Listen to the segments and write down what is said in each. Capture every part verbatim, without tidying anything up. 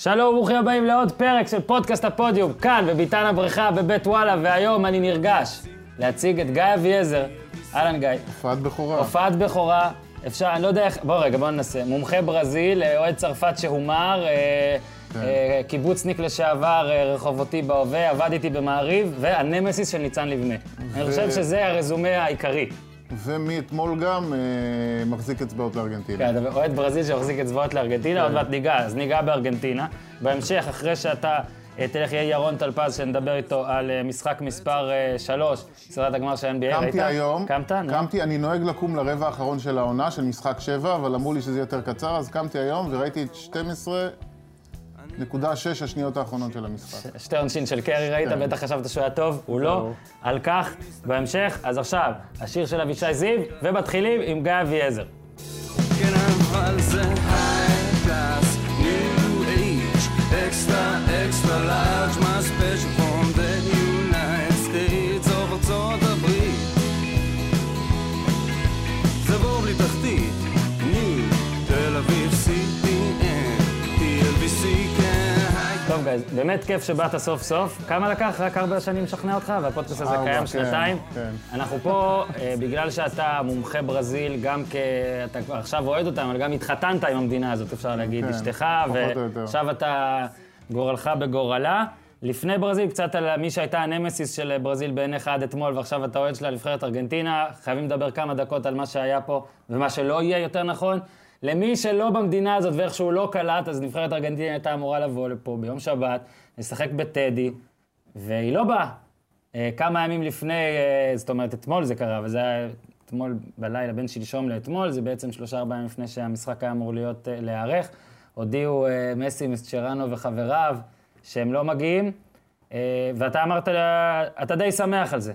שלום וברוכים הבאים לעוד פרק של פודקאסט הפודיום, כאן בביתן הבריכה בבית וואלה, והיום אני נרגש להציג את גיא אביעזר. אהלן גיא. הופעת בכורה. הופעת בכורה. אפשר, אני לא יודע איך... בוא רגע, בוא ננסה. מומחה ברזיל, אוהד צרפת שהומר, כן. אה, קיבוצניק לשעבר, רחובותי בהווה, עבד איתי במעריב, והנמסיס של ניצן לבנה. ו... אני חושב שזה הרזומה העיקרי. ומאתמול גם אה, מחזיק אצבעות לארגנטינה. כן, אתה אוהד ברזיל שמחזיק אצבעות לארגנטינה, עוד מעט ניגע, אז ניגע בארגנטינה. בהמשך, אחרי שאתה תלך, יהיה ירון טלפז שנדבר איתו על אה, משחק מספר שלוש, אה, סדרת הגמר של אן בי איי. קמתי ראיתה? היום. קמת? קמתי, אני נוהג לקום לרבע האחרון של העונה, של משחק שבע, אבל אמרו לי שזה יותר קצר, אז קמתי היום וראיתי את שתים עשרה... נקודה שש השניות האחרונות של המשחק. שתי עונשין של קרי ראית, בטח חשבת שהוא היה טוב, הוא לא. על כך, בהמשך, אז עכשיו, השיר של אבישי זיו, ומתחילים עם גיא אביעזר. באמת כיף שבאת סוף סוף. כמה לקח? רק ארבע שנים לשכנע אותך, והפודקאסט הזה קיים שנתיים. אנחנו פה בגלל שאתה מומחה ברזיל, גם כי אתה עכשיו אוהד אותם, אבל גם התחתנת עם המדינה הזאת, אפשר להגיד, אשתך, ועכשיו אתה גורלך בגורלה. לפני ברזיל, קצת על מי שהייתה הנמסיס של ברזיל בעיניך עד אתמול, ועכשיו אתה אוהד שלה לבחרת ארגנטינה. חייבים לדבר כמה דקות על מה שהיה פה, ומה שלא יהיה יותר נכון. למי שלא במדינה הזאת ואיכשהו לא קלט, אז נבחרת ארגנטינה הייתה אמורה לבוא לפה ביום שבת, לשחק בטדי, והיא לא באה. אה, כמה ימים לפני, אה, זאת אומרת, אתמול זה קרה, וזה היה אתמול בלילה, בין שלשום לאתמול, זה בעצם שלושה ארבעה ימים לפני שהמשחק היה אמור להיות אה, להיערך. הודיעו אה, מסי, מסצ'ראנו וחבריו שהם לא מגיעים, אה, ואתה אמרת, לה, אתה די שמח על זה.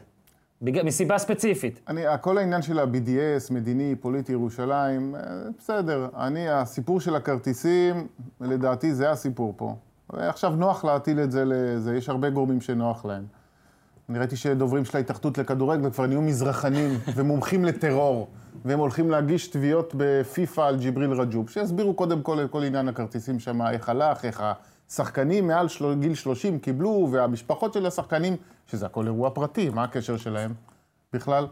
מסיבה ספציפית. אני, כל העניין של ה-בי די אס, מדיני, פוליטי, ירושלים, בסדר. אני, הסיפור של הכרטיסים, לדעתי זה הסיפור פה. עכשיו נוח להטיל את זה לזה, יש הרבה גורמים שנוח להם. אני ראיתי שדוברים של ההתאחדות לכדורגל כבר נהיו מזרחנים ומומחים לטרור, והם הולכים להגיש תביעות בפיפה על ג'יבריל רג'וב, שיסבירו קודם כל את כל עניין הכרטיסים שם, איך הלך, איך ה... שחקנים מעל של... גיל שלושים קיבלו, והמשפחות של השחקנים, שזה הכל אירוע פרטי, מה הקשר שלהם בכלל?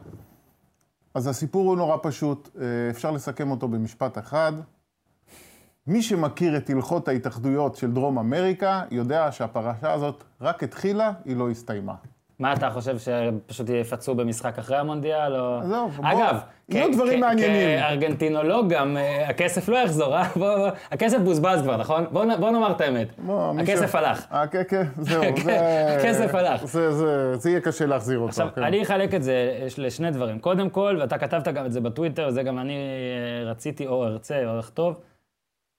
אז הסיפור הוא נורא פשוט, אפשר לסכם אותו במשפט אחד. מי שמכיר את הלכות ההתאחדויות של דרום אמריקה, יודע שהפרשה הזאת רק התחילה, היא לא הסתיימה. מה אתה חושב, שפשוט יפצו במשחק אחרי המונדיאל? או... זהו, אגב, יהיו כ- דברים כ- מעניינים. כארגנטינולוג גם, הכסף לא יחזור, אה? בוא, הכסף בוזבז כבר, נכון? בוא, בוא נאמר את האמת. בוא, הכסף ש... הלך. כן, כן, זהו. זה... הכסף הלך. זה, זה, זה יהיה קשה להחזיר אותו. עכשיו, כן. אני אחלק את זה לשני דברים. קודם כל, ואתה כתבת גם את זה בטוויטר, זה גם אני רציתי או ארצה או אכתוב,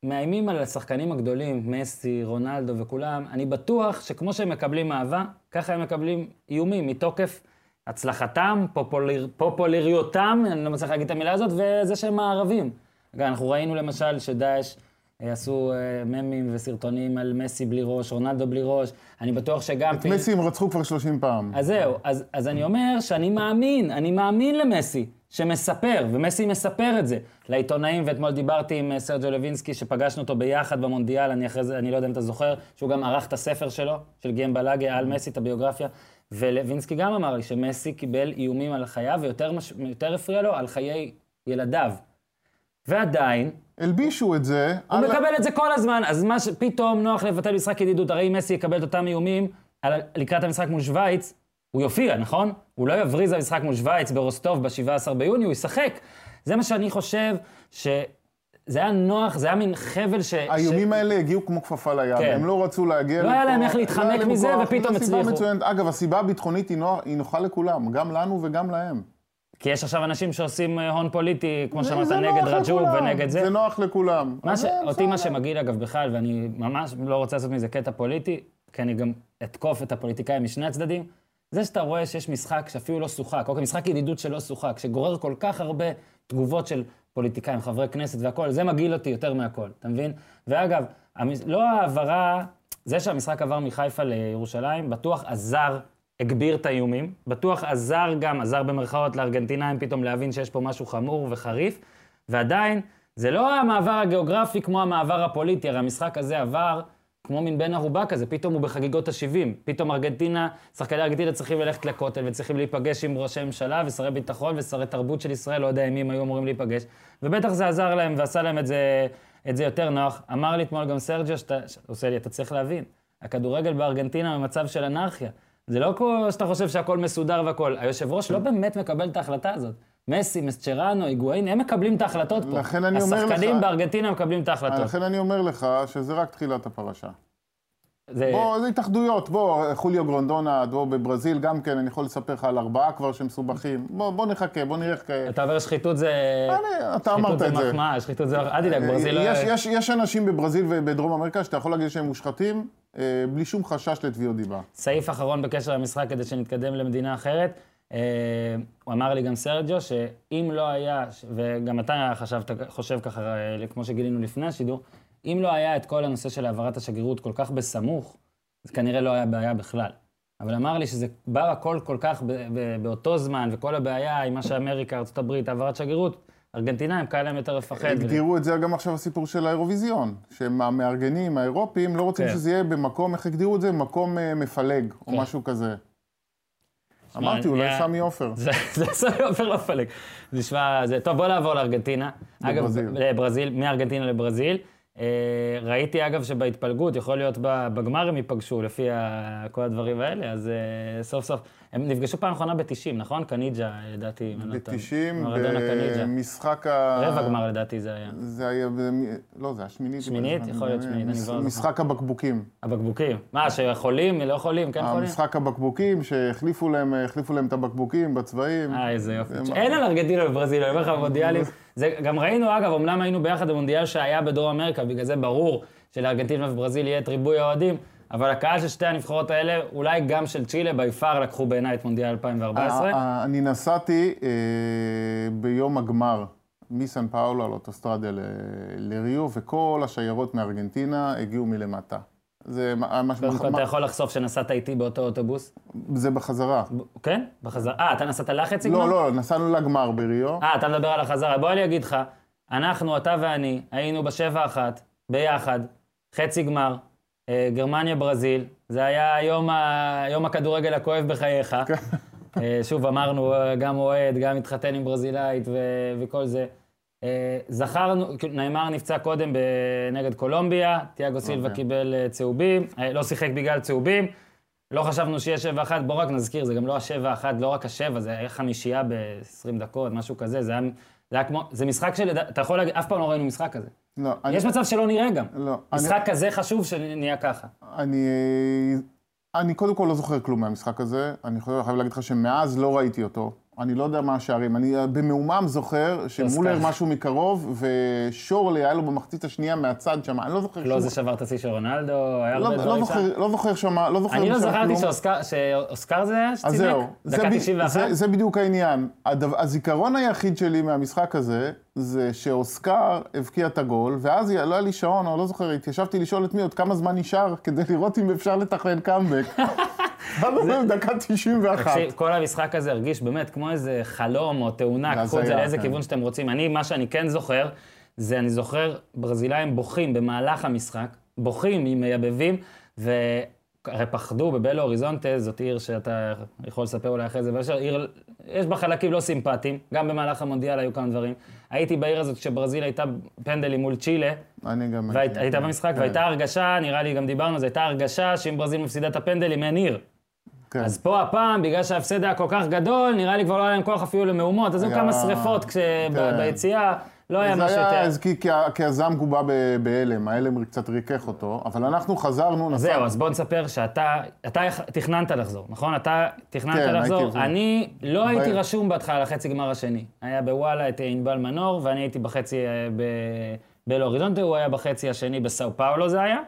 מאיימים על השחקנים הגדולים, מסי, רונלדו וכולם, אני בטוח שכמו שהם מקבלים אהבה, ככה הם מקבלים איומים מתוקף הצלחתם, פופולר... פופולריותם, אני לא מצליח להגיד את המילה הזאת, וזה שהם מערבים. גם אנחנו ראינו למשל שדאעש עשו ממים וסרטונים על מסי בלי ראש, רונלדו בלי ראש, אני בטוח שגם... את פיל... מסי הם רצחו כבר שלושים פעם. אז זהו, אז, אז אני אומר שאני מאמין, אני מאמין למסי. שמספר, ומסי מספר את זה לעיתונאים, ואתמול דיברתי עם סרג'ו לוינסקי, שפגשנו אותו ביחד במונדיאל, אני, אחרי זה, אני לא יודע אם אתה זוכר, שהוא גם ערך את הספר שלו, של גיהם בלאגה, על מסי, את הביוגרפיה, ולוינסקי גם אמר לי שמסי קיבל איומים על חייו, ויותר מש... הפריע לו על חיי ילדיו. ועדיין... אלבישו את זה... הוא על... מקבל את זה כל הזמן, אז מה שפתאום נוח לבטל משחק ידידות, הרי אם מסי יקבל את אותם איומים על... לקראת המשחק מול שוויץ, הוא יופיע, נכון? הוא לא יבריז המשחק מול שוויץ ברוסטוב ב-שבעה עשר ביוני, הוא ישחק. זה מה שאני חושב, שזה היה נוח, זה היה מין חבל ש... האיומים האלה הגיעו כמו כפפה ליד, הם לא רצו להגיע... לא היה להם איך להתחמק מזה, ופתאום הצליחו. אגב, הסיבה הביטחונית היא נוחה לכולם, גם לנו וגם להם. כי יש עכשיו אנשים שעושים הון פוליטי, כמו שאמרת, נגד רג'וב ונגד זה. זה נוח לכולם. אותי מה שמגיע, אגב, בכלל, ואני ממש לא רוצה לעשות מזה קטע פוליטי, כי אני גם אתקוף את הפוליטיקאים משני הצדדים. זה שאתה רואה שיש משחק שאפילו לא שוחק, או כמשחק ידידות שלא שוחק, שגורר כל כך הרבה תגובות של פוליטיקאים, חברי כנסת והכל, זה מגיל אותי יותר מהכל, אתה מבין? ואגב, המש... לא העברה, זה שהמשחק עבר מחיפה לירושלים, בטוח עזר, הגביר את האיומים, בטוח עזר גם, עזר במרכאות לארגנטינאים פתאום להבין שיש פה משהו חמור וחריף, ועדיין, זה לא המעבר הגיאוגרפי כמו המעבר הפוליטי, הרי המשחק הזה עבר... כמו מן בן ערובה כזה, פתאום הוא בחגיגות ה-שבעים, פתאום ארגנטינה, שחקני ארגנטינה צריכים ללכת לכותל, וצריכים להיפגש עם ראשי ממשלה, ושרי ביטחון, ושרי תרבות של ישראל, לא יודע אם הם היו אמורים להיפגש, ובטח זה עזר להם, ועשה להם את זה, את זה יותר נוח. אמר לי אתמול גם סרג'יו, שאתה, עושה לי, אתה צריך להבין, הכדורגל בארגנטינה במצב של אנרכיה. זה לא כל שאתה חושב שהכל מסודר והכל. היושב ראש לא באמת מקבל את ההחלטה הזאת. מסי, מסצ'ראנו, היגואין, הם מקבלים את ההחלטות פה. השחקנים בארגנטינה מקבלים את ההחלטות. לכן אני אומר לך שזה רק תחילת הפרשה. בוא, זה התאחדויות, בוא, חוליו גרונדונה, בוא בברזיל, גם כן, אני יכול לספר לך על ארבעה כבר שמסובכים. בוא נחכה, בוא נראה ככה. אתה אומר שחיתות זה... אתה אמרת את זה. שחיתות זה מחמאה, שחיתות זה... עד אילך, ברזיל... יש אנשים בברזיל ובדרום אמריקה שאתה יכול להגיד שהם מושחתים, בלי שום חשש לתביעות דיבה. סעיף אחרון בקשר למשחק כדי שנתקדם למדינה אחרת. הוא אמר לי גם סרג'יו שאם לא היה, וגם אתה חושב ככה, כמו שגילינו לפני השידור, אם לא היה את כל הנושא של העברת השגרירות כל כך בסמוך, זה כנראה לא היה בעיה בכלל. אבל אמר לי שזה בא הכל כל כך באותו זמן, וכל הבעיה עם מה שאמריקה, ארצות הברית, העברת שגרירות, ארגנטינאים, כאלה הם יותר לפחד. הגדירו את זה גם עכשיו הסיפור של האירוויזיון, שהמארגנים, האירופים, לא רוצים שזה יהיה במקום, איך הגדירו את זה? מקום מפלג, או משהו כזה. אמרתי, אולי סמי עופר. זה סמי עופר לא מפלג. טוב, בוא נעבור לארגנטינה. אגב, לברזיל, מארגנטינה לברזיל. ראיתי אגב שבהתפלגות, יכול להיות בגמר הם ייפגשו לפי כל הדברים האלה, אז סוף סוף, הם נפגשו פעם האחרונה ב-תשעים, נכון? קניג'ה, לדעתי. ב-תשעים, במשחק ה... רבע גמר לדעתי זה היה. זה היה, לא, זה היה שמינית. שמינית? יכול להיות שמינית, אני כבר... משחק הבקבוקים. הבקבוקים. מה, שחולים, לא חולים, כן חולים? המשחק הבקבוקים, שהחליפו להם, החליפו להם את הבקבוקים בצבעים. אה, איזה יופי. אין על ארגנטינה בברזיל, אני אומר לך, המונדיאלים. גם ראינו, אגב, אמנם היינו ביחד במונדיאל שהיה בדרום אמריקה, בגלל זה ברור שלארגנטינה וברזיל יהיה את ריבוי האוהדים, אבל הקהל של שתי הנבחרות האלה, אולי גם של צ'ילה, ביפר לקחו בעיניי את מונדיאל אלפיים וארבע עשרה. אני נסעתי ביום הגמר מסן פאולו על אוטוסטרדה לריו, וכל השיירות מארגנטינה הגיעו מלמטה. אתה יכול לחשוף שנסעת איתי באותו אוטובוס? זה בחזרה. כן? בחזרה. אה, אתה נסעת לחצי גמר? לא, לא, נסענו לגמר בריו. אה, אתה מדבר על החזרה. בוא אני אגיד לך, אנחנו, אתה ואני, היינו בשבע אחת, ביחד, חצי גמר, גרמניה, ברזיל, זה היה יום הכדורגל הכואב בחייך. שוב, אמרנו, גם אוהד, גם התחתן עם ברזילאית וכל זה. זכרנו, ניימאר נפצע קודם נגד קולומביה, טיאגו סילבה קיבל צהובים, לא שיחק בגלל צהובים, לא חשבנו שיהיה שבע אחת, בוא רק נזכיר, זה גם לא השבע אחת, לא רק השבע, זה היה חמישייה ב-עשרים דקות, משהו כזה, זה היה כמו, זה משחק של, אתה יכול להגיד, אף פעם לא ראינו משחק כזה. לא, יש אני... מצב שלא נראה גם. לא, משחק אני... כזה חשוב שנהיה ככה. אני... אני קודם כל לא זוכר כלום מהמשחק הזה. אני חייב להגיד לך שמאז לא ראיתי אותו. אני לא יודע מה השערים. אני במאומם זוכר שמולר משהו מקרוב, ושור היה לו במחצית השנייה מהצד שם. אני לא זוכר לא, שום... לא, זה שבר תסי של רונלדו, היה לא, הרבה לא דברים שם. לא זוכר שם, לא זוכר... אני לא זכרתי שאוסקר, שאוסקר זה היה שצידק? אז זהו. דקה תשעים ואחת? זה, זה, זה בדיוק העניין. הדו... הזיכרון היחיד שלי מהמשחק הזה, זה שאוסקר הבקיע את הגול, ואז לא היה לי שעון, או לא זוכר, התיישבתי לשאול את מי עוד כמה זמן נשאר, כדי לראות אם אפשר לתכנן קאמבק. דקה תשעים ואחת. כל המשחק הזה הרגיש באמת כמו איזה חלום או תאונה, קחו את זה לאיזה כיוון שאתם רוצים. אני, מה שאני כן זוכר, זה אני זוכר ברזילאים בוכים במהלך המשחק, בוכים עם מייבבים, ופחדו בבלו אוריזונטה, זאת עיר שאתה יכול לספר אולי אחרי זה, יש בה חלקים לא סימפטיים, גם במהלך המונדיאל היו כמה דברים. הייתי בעיר הזאת כשברזיל הייתה פנדלים מול צ'ילה, והייתה במשחק, והייתה הרגשה, נראה לי גם דיברנו, זו הייתה הרגשה שאם ברזיל מפסידה את הפנדלים, אין עיר. אז פה הפעם, בגלל שההפסד היה כל כך גדול, נראה לי כבר לא היה להם כוח אפילו למהומות, אז היו כמה שריפות ביציאה, לא היה משהו יותר. כי הזעם גובה בהלם, ההלם קצת ריכך אותו, אבל אנחנו חזרנו... זהו, אז בוא נספר שאתה תכננת לחזור, נכון? אתה תכננת לחזור. אני לא הייתי רשום בהתחלה לחצי גמר השני. היה בוואלה את אינבל מנור, ואני הייתי בחצי בלו אוריזונטה, הוא היה בחצי השני בסאו פאולו זה היה,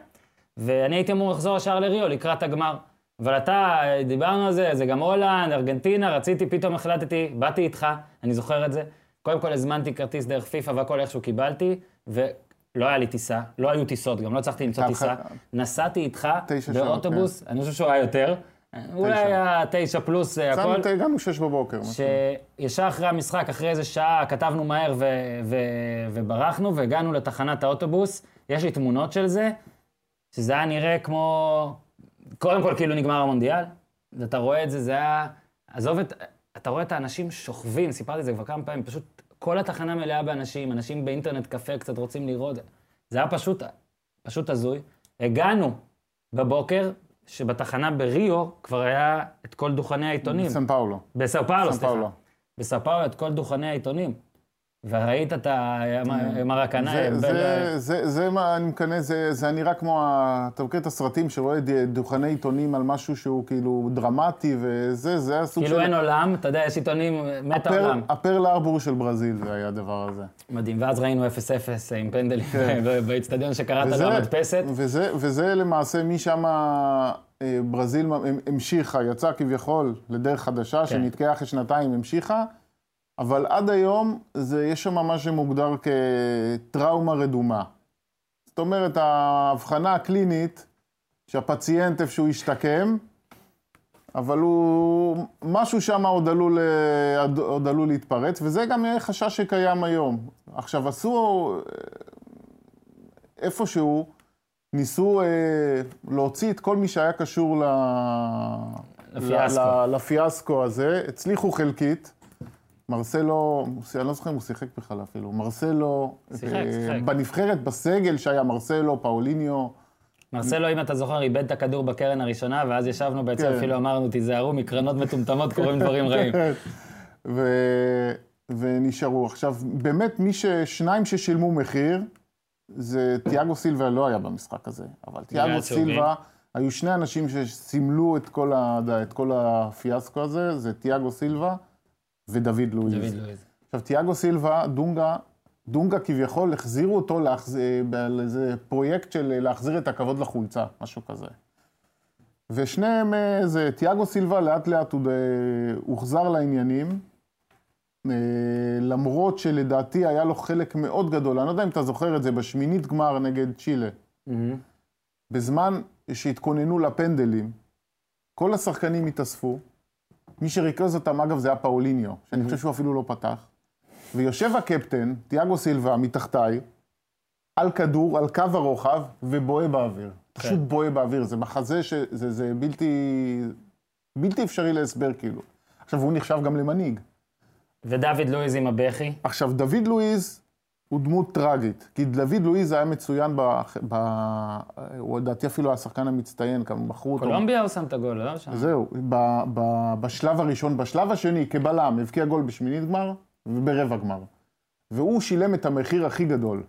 ואני הייתי אמור לחזור השאר לריו, לקראת הגמר. אבל אתה, דיברנו על זה, זה גם הולנד, ארגנטינה, רציתי, פתאום החלטתי, באתי איתך, אני זוכר את זה. קודם כל הזמנתי כרטיס דרך פיפה והכל איכשהו קיבלתי, ולא היה לי טיסה, לא היו טיסות, גם לא צריכתי למצוא טיסה. נסעתי איתך באוטובוס, אני חושב שהוא היה יותר, אולי היה תשע פלוס הכל. הגענו שש בבוקר. שישר אחרי המשחק, אחרי איזה שעה, כתבנו מהר וברחנו, והגענו לתחנת האוטובוס, יש לי תמונות של זה, שזה היה נראה כמו, קודם כל כאילו נגמר המונדיאל, ואתה רואה את זה, זה היה, עזוב את, אתה רואה את האנשים שוכבים, סיפרתי את זה כבר כמה פעמים, פשוט כל התחנה מלאה באנשים, אנשים באינטרנט קפה קצת רוצים לראות, זה היה פשוט, פשוט הזוי. הגענו בבוקר, שבתחנה בריו כבר היה את כל דוכני העיתונים. בסאו פאולו. בסאו פאולו, סליחה. בסאו פאולו, את כל דוכני העיתונים. וראית את המרקנאי. זה מה, אני מקנה, זה נראה כמו, אתה מכיר את הסרטים שרואה דוכני עיתונים על משהו שהוא כאילו דרמטי, וזה, זה היה סוג של... כאילו אין עולם, אתה יודע, יש עיתונים, מת העולם. הפרל הארבור של ברזיל, זה היה הדבר הזה. מדהים, ואז ראינו אפס אפס עם פנדלים באצטדיון שקראת על המדפסת. וזה למעשה משם ברזיל המשיכה, יצאה כביכול לדרך חדשה, שנתקעה אחרי שנתיים המשיכה, אבל עד היום, זה, יש שם מה שמוגדר כטראומה רדומה. זאת אומרת, ההבחנה הקלינית, שהפציינט איפשהו ישתקם, אבל הוא, משהו שם עוד עלול, עוד עלול להתפרץ, וזה גם חשש שקיים היום. עכשיו, עשו איפשהו, ניסו להוציא את כל מי שהיה קשור לפיאסקו, לפיאסקו הזה, הצליחו חלקית, מרסלו, אני לא זוכר אם הוא שיחק בכלל אפילו, מרסלו, בנבחרת, בסגל שהיה מרסלו, פאוליניו. מרסלו, אם אתה זוכר, איבד את הכדור בקרן הראשונה, ואז ישבנו בעצם אפילו אמרנו, תיזהרו, מקרנות מטומטמות קוראים דברים רעים. ונשארו. עכשיו, באמת מי ששניים ששילמו מחיר, זה טיאגו סילבה לא היה במשחק הזה, אבל טיאגו סילבה, היו שני אנשים שסימלו את כל הפיאסקו הזה, זה טיאגו סילבה, ודויד לואיז. עכשיו, טיאגו סילבה, דונגה, דונגה כביכול, החזירו אותו לאיזה פרויקט של להחזיר את הכבוד לחולצה, משהו כזה. ושניהם, זה טיאגו סילבה, לאט לאט הוא הוחזר לעניינים, למרות שלדעתי היה לו חלק מאוד גדול, אני לא יודע אם אתה זוכר את זה, בשמינית גמר נגד צ'ילה. בזמן שהתכוננו לפנדלים, כל השחקנים התאספו, מי שריכז אותם, אגב, זה היה פאוליניו, שאני חושב שהוא אפילו לא פתח. ויושב הקפטן, טיאגו סילבה, מתחתיי, על כדור, על קו הרוחב, ובואה באוויר. פשוט בואה באוויר. זה מחזה שזה בלתי אפשרי להסבר, כאילו. עכשיו, הוא נחשב גם למנהיג. ודויד לואיז עם הבכי? עכשיו, דויד לואיז הוא דמות טרגית, כי דויד לואיז היה מצוין, הוא לדעתי אפילו היה שחקן המצטיין, כמה בחרו אותו. קולומביה הוא שם את הגול, לא? זהו, בשלב הראשון, בשלב השני, כבלם, הבקיע גול בשמינית גמר וברבע גמר. והוא שילם את המחיר הכי גדול.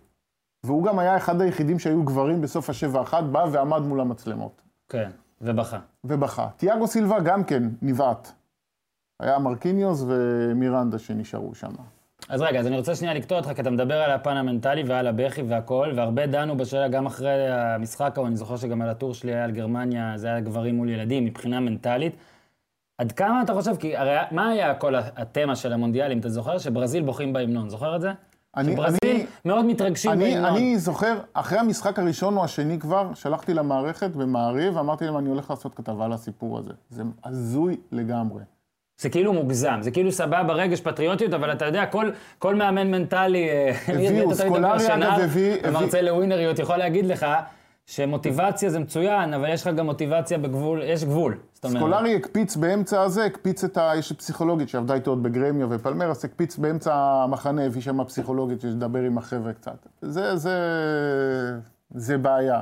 והוא גם היה אחד היחידים שהיו גברים בסוף השבע אחת, בא ועמד מול המצלמות. כן, ובכה. ובכה. טיאגו סילבה גם כן נבעט. היה מרקיניוס ומירנדה שנשארו שם. אז רגע, אז אני רוצה שנייה לקטוע אותך, כי אתה מדבר על הפן המנטלי ועל הבכי והכל, והרבה דנו בשאלה גם אחרי המשחק, או אני זוכר שגם על הטור שלי היה על גרמניה, זה היה גברים מול ילדים, מבחינה מנטלית. עד כמה אתה חושב, כי הרי מה היה כל התמה של המונדיאל, אם אתה זוכר, שברזיל בוכים בהמנון, זוכר את זה? אני, שברזיל אני, מאוד מתרגשים אני, בהמנון. אני זוכר, אחרי המשחק הראשון או השני כבר, שלחתי למערכת במעריב, ואמרתי להם, אני הולך לעשות כתבה על הסיפור הזה. זה הזוי לגמרי. זה כאילו מוגזם, זה כאילו סבבה רגש פטריוטיות, אבל אתה יודע, כל, כל מאמן מנטלי, הביאו, סקולארי אגב הביא, המרצה לווינריות יכול להגיד לך, שמוטיבציה זה מצוין, אבל יש לך גם מוטיבציה בגבול, יש גבול. סקולארי הקפיץ באמצע הזה, הקפיץ את ה... יש פסיכולוגית שעבדה איתו עוד בגרמיה ופלמרס, הקפיץ באמצע המחנה, הביא שם הפסיכולוגית שדבר עם החבר'ה קצת. זה, זה, זה בעיה.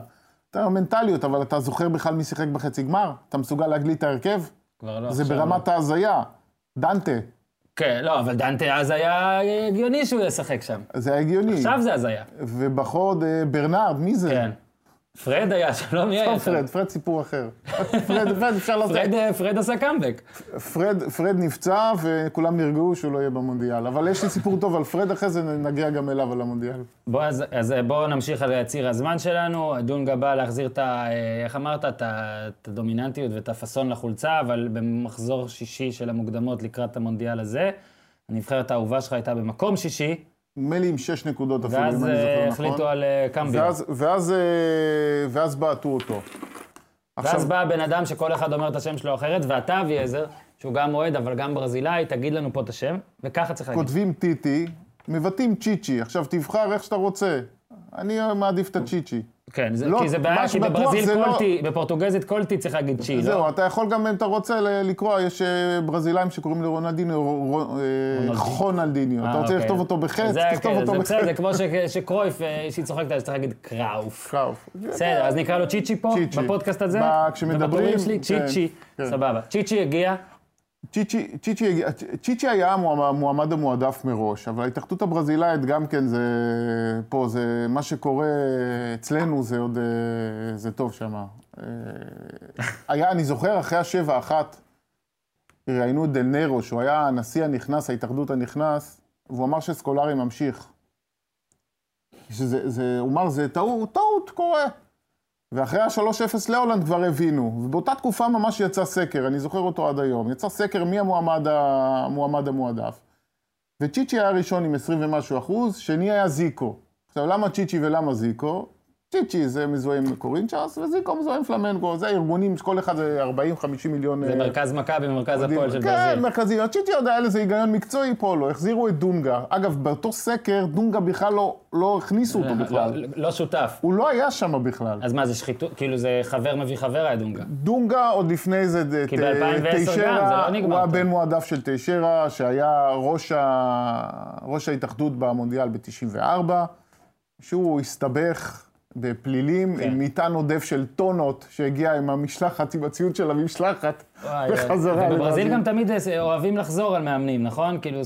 אתה מנטליות, אבל אתה זוכר בכלל מי שיחק בחצי גמר? אתה מסוגל להגלי את ההרכב? זה ברמת ההזיה, דנטה. כן, לא, אבל דנטה אז היה הגיוני שהוא ישחק שם. זה היה הגיוני. עכשיו זה הזיה. ובחוד ברנרד, מי זה? כן. פרד היה, שלום יהיה. פרד, פרד סיפור אחר. פרד, פרד, אפשר לא... פרד עשה קאמבק. פרד נפצע וכולם נרגעו שהוא לא יהיה במונדיאל. אבל יש לי סיפור טוב על פרד, אחרי זה נגיע גם אליו על המונדיאל. אז בואו נמשיך על ציר הזמן שלנו. דונגה בא להחזיר את ה... איך אמרת? את הדומיננטיות ואת הפסון לחולצה, אבל במחזור שישי של המוקדמות לקראת המונדיאל הזה, הנבחרת האהובה שלך הייתה במקום שישי, מלי עם שש נקודות אפילו, אם אני זוכר נכון. ואז החליטו על קמביה. ואז בעטו אותו. ואז בא בן אדם שכל אחד אומר את השם שלו אחרת, ואתה אביעזר, שהוא גם מועד, אבל גם ברזילאי, תגיד לנו פה את השם, וככה צריך להגיד. כותבים טיטי, מבטאים צ'יצ'י, עכשיו תבחר איך שאתה רוצה. אני מעדיף את הצ'יצ'י. כן, כי זה בעיה, כי בברזיל קולטי, בפורטוגזית קולטי צריך להגיד צ'י, לא? זהו, אתה יכול גם, אם אתה רוצה לקרוא, יש ברזילאים שקוראים לרונלדיניו, חונלדיניו, אתה רוצה לכתוב אותו בחץ, תכתוב אותו בחץ. זה כמו שקרויף, שהיא צוחקת, שצריך להגיד קראוף. קראוף. בסדר, אז נקרא לו צ'יצ'י פה, בפודקאסט הזה, בפודקאסט שלי, צ'יצ'י, סבבה. צ'יצ'י הגיע. צ'יצ'י היה המועמד המועדף מראש, אבל ההתאחדות הברזילאית גם כן זה פה, זה מה שקורה אצלנו זה עוד, זה טוב שמה. היה, אני זוכר, אחרי השבע אחת, ראינו דל נרו, שהוא היה הנשיא הנכנס, ההתאחדות הנכנס, והוא אמר שסקולארי ממשיך. הוא אמר, זה טעות, טעות קורה. ואחרי ה-שלוש אפס להולנד כבר הבינו, ובאותה תקופה ממש יצא סקר, אני זוכר אותו עד היום, יצא סקר מי המועמד המועמד המועדף. וצ'יצ'י היה ראשון עם עשרים ומשהו אחוז, שני היה זיקו. עכשיו, למה צ'יצ'י ולמה זיקו? צ'יצ'י זה מזוהה עם קורינצ'אס, וזיקו מזוהה עם פלמנגו, זה הארגונים שכל אחד זה ארבעים חמישים מיליון... זה מרכז מכבי ומרכז הפועל של ברזיל. כן, מרכזי. הצ'יצ'י עוד היה לזה היגיון מקצועי פה, לא, החזירו את דונגה. אגב, באותו סקר, דונגה בכלל לא, לא הכניסו אותו בכלל. לא שותף. הוא לא היה שם בכלל. אז מה, זה שחיתות? כאילו זה חבר מביא חבר היה דונגה. דונגה עוד לפני זה... כי ב-אלפיים ועשר גם, זה לא נגמר. הוא היה בן מועדף של תיישרה, שהיה ראש ההתאחדות במונדיאל ב-תשעים וארבע, שהוא הסתבך בפלילים, עם מטען עודף של טונות שהגיע עם המשלחת, עם הציוד של המשלחת, וחזרה. בברזיל גם תמיד אוהבים לחזור על מאמנים, נכון? כאילו,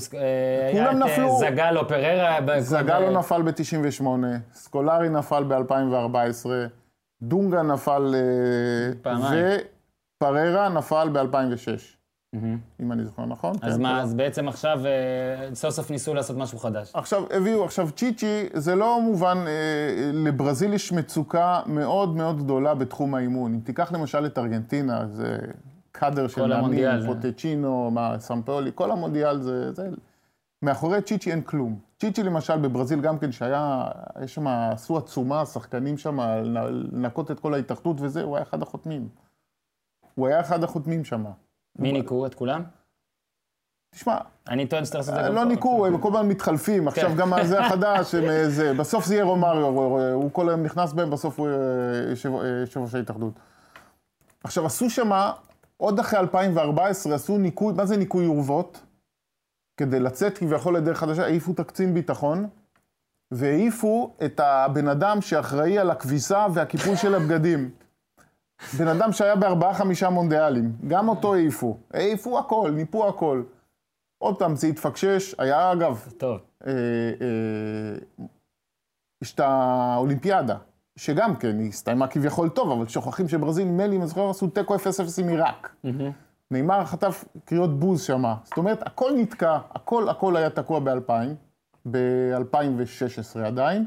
כולם נפלו. זגלו, פררה. זגלו נפל ב-תשעים ושמונה, סקולארי נפל ב-אלפיים וארבע עשרה, דונגה נפל... פעמיים. ופררה נפל ב-אלפיים ושש, אם אני זוכר, נכון? אז מה, אז בעצם עכשיו סוף סוף ניסו לעשות משהו חדש. עכשיו הביאו, עכשיו צ'יצ'י, זה לא מובן, לברזיל יש מצוקה מאוד מאוד גדולה בתחום האימון. אם תיקח למשל את ארגנטינה, זה קאדר של מאמנים, פוטצ'ינו, סמפאולי, כל המונדיאל זה... מאחורי צ'יצ'י אין כלום. צ'יצ'י למשל בברזיל גם כן שהיה, יש שם עשו עצומה, שחקנים שם, לנקות את כל ההתאחדות וזה, הוא היה אחד החותמים. הוא היה אחד החותמים שם. מי ניקו את כולם? תשמע, אני טוען שצריך לעשות את זה. לא ניקו, הם כל פעם מתחלפים, עכשיו גם זה החדש, בסוף זה יהיה רומאריו, הוא כל היום נכנס בהם, בסוף הוא יושב ראש ההתאחדות. עכשיו עשו שמה, עוד אחרי אלפיים וארבע עשרה עשו ניקוי, מה זה ניקוי עורבות? כדי לצאת כביכול לדרך חדשה, העיפו את הקצין ביטחון, והעיפו את הבן אדם שאחראי על הכביסה והקיפול של הבגדים. בן אדם שהיה בארבעה חמישה מונדיאלים, גם אותו העיפו. העיפו הכל, ניפו הכל. עוד פעם זה התפקשש, היה אגב... טוב. יש את האולימפיאדה, שגם כן, היא הסתיימה כביכול טוב, אבל שוכחים שברזיל מלי, אם זוכר, עשו טקו אפס אפס עם עיראק. ניימאר חטף קריאות בוז שמה. זאת אומרת, הכל נתקע, הכל הכל היה תקוע ב-אלפיים, ב-אלפיים ושש עשרה עדיין.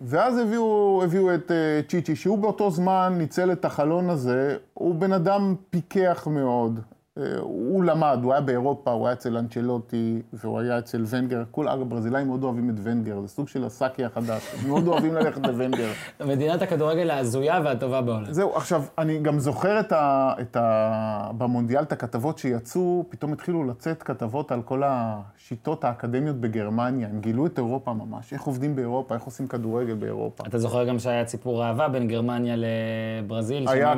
ואז הביאו, הביאו את uh, צ'יצ'י, שהוא באותו זמן ניצל את החלון הזה, הוא בן אדם פיקח מאוד, uh, הוא למד, הוא היה באירופה, הוא היה אצל אנצ'לוטי, והוא היה אצל ונגר, כל אגב, ברזילאים מאוד אוהבים את ונגר, זה סוג של הסאקי החדש, הם מאוד אוהבים ללכת לוונגר. מדינת הכדורגל ההזויה והטובה בעולם. זהו, עכשיו, אני גם זוכר את ה, את ה, במונדיאל את הכתבות שיצאו, פתאום התחילו לצאת כתבות על כל ה... שיטות האקדמיות בגרמניה, הם גילו את אירופה ממש, איך עובדים באירופה, איך עושים כדורגל באירופה. אתה זוכר גם שהיה ציפור אהבה בין גרמניה לברזיל, היה,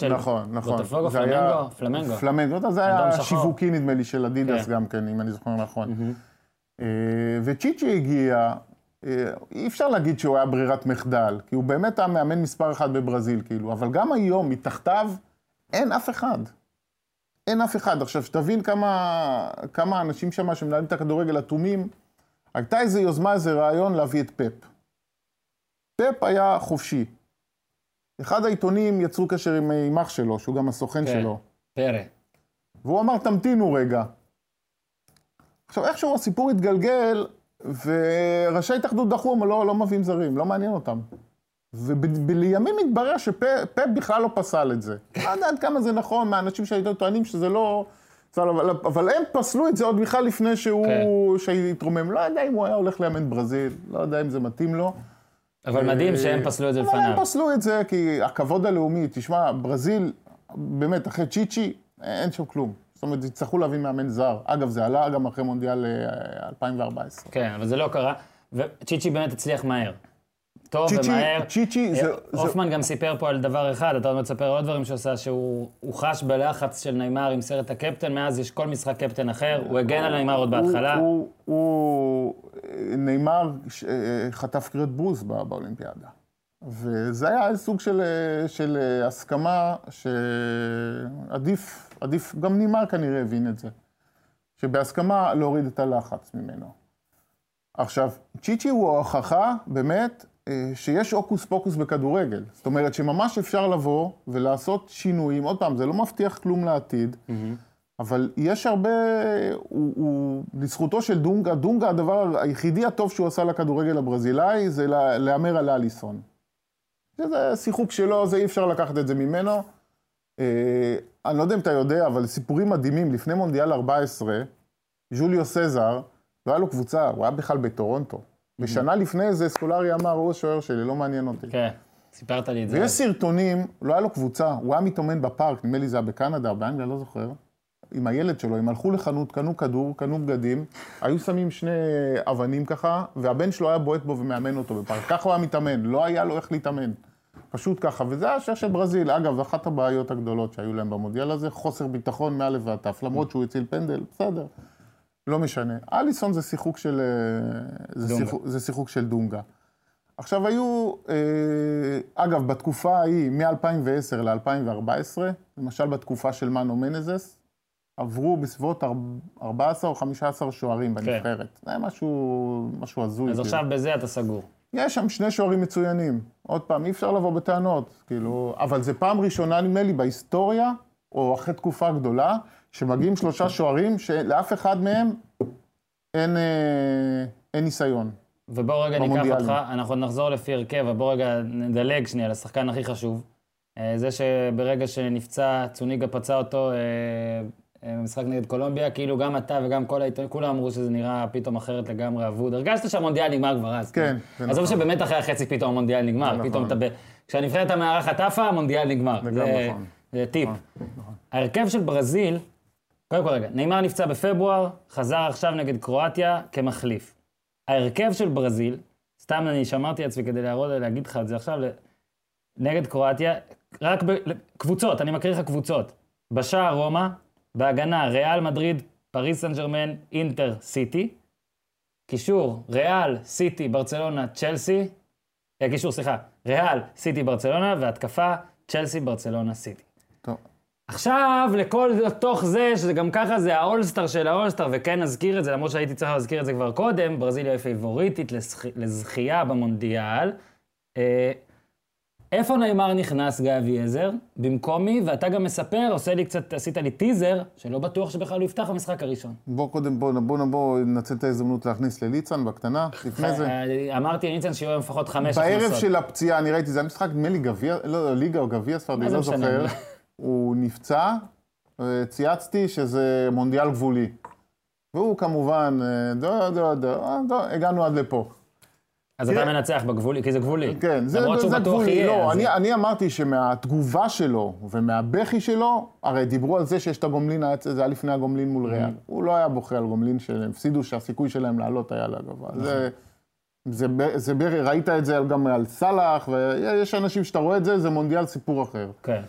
כן, נכון, נכון. בוטפוגו, פלמנגו, פלמנגו. פלמנגו, זה היה שיווקי נדמה לי של אדידס גם כן, אם אני זוכר נכון. וצ'יצ'י הגיע, אי אפשר להגיד שהוא היה ברירת מחדל, כי הוא באמת היה מאמן מספר אחד בברזיל, כאילו, אבל גם היום, מתחתיו, אין אף אחד. אין אף אחד. עכשיו, שתבין כמה, כמה אנשים שמה שמנהלים את הכדורגל אטומים, הייתה איזו יוזמה, איזה רעיון להביא את פאפ. פאפ היה חופשי. אחד העיתונים יצרו קשר עם אימך שלו, שהוא גם הסוכן שלו. פרא. והוא אמר, תמתינו רגע. עכשיו, איכשהו הסיפור התגלגל, וראשי התאחדות דחו, אבל לא, לא מביאים זרים, לא מעניין אותם. ולימים מתברר שפאפ בכלל לא פסל את זה. עד עד כמה זה נכון, מהאנשים שהיו טוענים שזה לא... אבל הם פסלו את זה עוד בכלל לפני שהוא התרומם. לא יודע אם הוא היה הולך לאמן ברזיל, לא יודע אם זה מתאים לו. אבל מדהים שהם פסלו את זה לפניו. אבל הם פסלו את זה כי הכבוד הלאומי, תשמע, ברזיל, באמת, אחרי צ'יצ'י, אין שם כלום. זאת אומרת, יצטרכו להביא מאמן זר. אגב, זה עלה גם אחרי מונדיאל אלפיים וארבע עשרה. כן, אבל זה לא קרה. וצ'יצ'י באמת הצליח מהר. טוב ומהר. צ'יצ'י, זה... אופמן גם סיפר פה על דבר אחד, אתה עוד מספר עוד דברים שעושה, שהוא חש בלחץ של ניימאר עם סרט הקפטן, מאז יש כל משחק קפטן אחר, הוא הגן על ניימאר עוד בהתחלה. הוא... ניימאר חטף קריאת בוז באולימפיאדה. וזה היה סוג של הסכמה שעדיף, עדיף, גם ניימאר כנראה הבין את זה. שבהסכמה להוריד את הלחץ ממנו. עכשיו, צ'יצ'י הוא ההוכחה באמת שיש אוקוס פוקוס בכדורגל. זאת אומרת שממש אפשר לבוא ולעשות שינויים. עוד פעם, זה לא מבטיח כלום לעתיד, אבל יש הרבה, הוא, הוא, לזכותו של דונגה, דונגה הדבר היחידי הטוב שהוא עשה לכדורגל הברזילאי זה לאמר על אליסון. זה שיחוק שלו, זה אי אפשר לקחת את זה ממנו. אני לא יודע אם אתה יודע, אבל סיפורים מדהימים, לפני מונדיאל ארבע עשרה, ז'וליו סזר, לא היה לו קבוצה, הוא היה בכלל בטורונטו. בשנה לפני זה, סקולארי אמר, הוא השוער שלי, לא מעניין אותי. כן, סיפרת לי את זה. ויש סרטונים, לא היה לו קבוצה, הוא היה מתאמן בפארק, נדמה לי זה היה בקנדה, באנגליה, לא זוכר, עם הילד שלו, הם הלכו לחנות, קנו כדור, קנו בגדים, היו שמים שני אבנים ככה, והבן שלו היה בועט בו ומאמן אותו בפארק. ככה הוא היה מתאמן, לא היה לו איך להתאמן. פשוט ככה, וזה היה השער של ברזיל. אגב, אחת הבעיות הגדולות שהיו להם במונדיאל הזה, חוסר ביטחון מעל ועד תחתית, למרות שהוא הציל פנדל, בסדר. לא משנה. אליסון זה שיחוק של... זה שיחוק, זה שיחוק של דונגה. עכשיו היו... אגב, בתקופה ההיא, מ-אלפיים ועשר ל-אלפיים וארבע עשרה, למשל בתקופה של מנו מנזס, עברו בסביבות ארבע עשרה או חמש עשרה שוערים בנבחרת. זה היה משהו... משהו הזוי. אז עכשיו בזה אתה סגור. יש שם שני שוערים מצוינים. עוד פעם, אי אפשר לבוא בטענות, כאילו... אבל זה פעם ראשונה, נדמה לי, בהיסטוריה, או אחרי תקופה גדולה, שמגיעים שלושה שוערים שלאף אחד מהם אין, אין ניסיון. ובואו רגע ניקח אותך, אנחנו נחזור לפי הרכב, ובואו רגע נדלג שנייה לשחקן הכי חשוב. זה שברגע שנפצע, צוניגה פצע אותו במשחק נגד קולומביה, כאילו גם אתה וגם כל העיתון, כולם אמרו שזה נראה פתאום אחרת לגמרי אבוד. הרגשת שהמונדיאל נגמר כבר אז. כן, זה נכון. אז זה שבאמת אחרי החצי פתאום המונדיאל נגמר, פתאום אתה ב... כשהנבחרת מארחת אף פעם, המונדיאל נגמר. זה גם נכון. זה טיפ. ההרכב של ברזיל, קודם כל רגע, ניימאר נפצע בפברואר, חזר עכשיו נגד קרואטיה כמחליף. ההרכב של ברזיל, סתם אני שמרתי עצמי כדי להראות, להגיד לך את זה עכשיו, נגד קרואטיה, רק בקבוצות, אני מקריא לך קבוצות. בשער רומא, בהגנה ריאל מדריד, פריז סן ז'רמן, אינטר, סיטי. קישור, ריאל, סיטי, ברצלונה, צ'לסי. קישור, סליחה, ריאל, סיטי, ברצלונה, והתקפה, צ'לסי, ברצלונה, סיטי. טוב. עכשיו, לכל תוך זה, שזה גם ככה, זה האולסטר של האולסטר, וכן נזכיר את זה, למרות שהייתי צריך להזכיר את זה כבר קודם, ברזיליה היא פייבוריטית לזכייה במונדיאל. איפה ניימאר נכנס, גיא אביעזר, במקומי, ואתה גם מספר, עושה לי קצת, עשית לי טיזר, שלא בטוח שבכלל הוא יפתח במשחק הראשון. בוא קודם, בוא, בוא, בוא, נצא את ההזדמנות להכניס לליצן בקטנה, לפני זה. אמרתי לליצן שיהיו היום לפחות חמש הכנסות. בערב של הפציעה, אני ראיתי, זה המשחק, נדמה לי גביע, לא, ליגה או גביע, ספרדי, לא זוכר. הוא נפצע, צייצתי שזה מונדיאל גבולי. והוא כמובן, דו, דו, דו, דו, הגענו עד לפה. אז אתה מנצח בגבולי, כי זה גבולי. כן, זה גבולי. לא, אני אמרתי שמהתגובה שלו ומהבכי שלו, הרי דיברו על זה שיש את הגומלין, זה היה לפני הגומלין מול ריאל. הוא לא היה בוכה על גומלין שהם הפסידו, שהסיכוי שלהם לעלות היה לגבוה. זה, ראית את זה גם על סלאח, ויש אנשים שאתה רואה את זה, זה מונדיאל סיפור אחר. כן.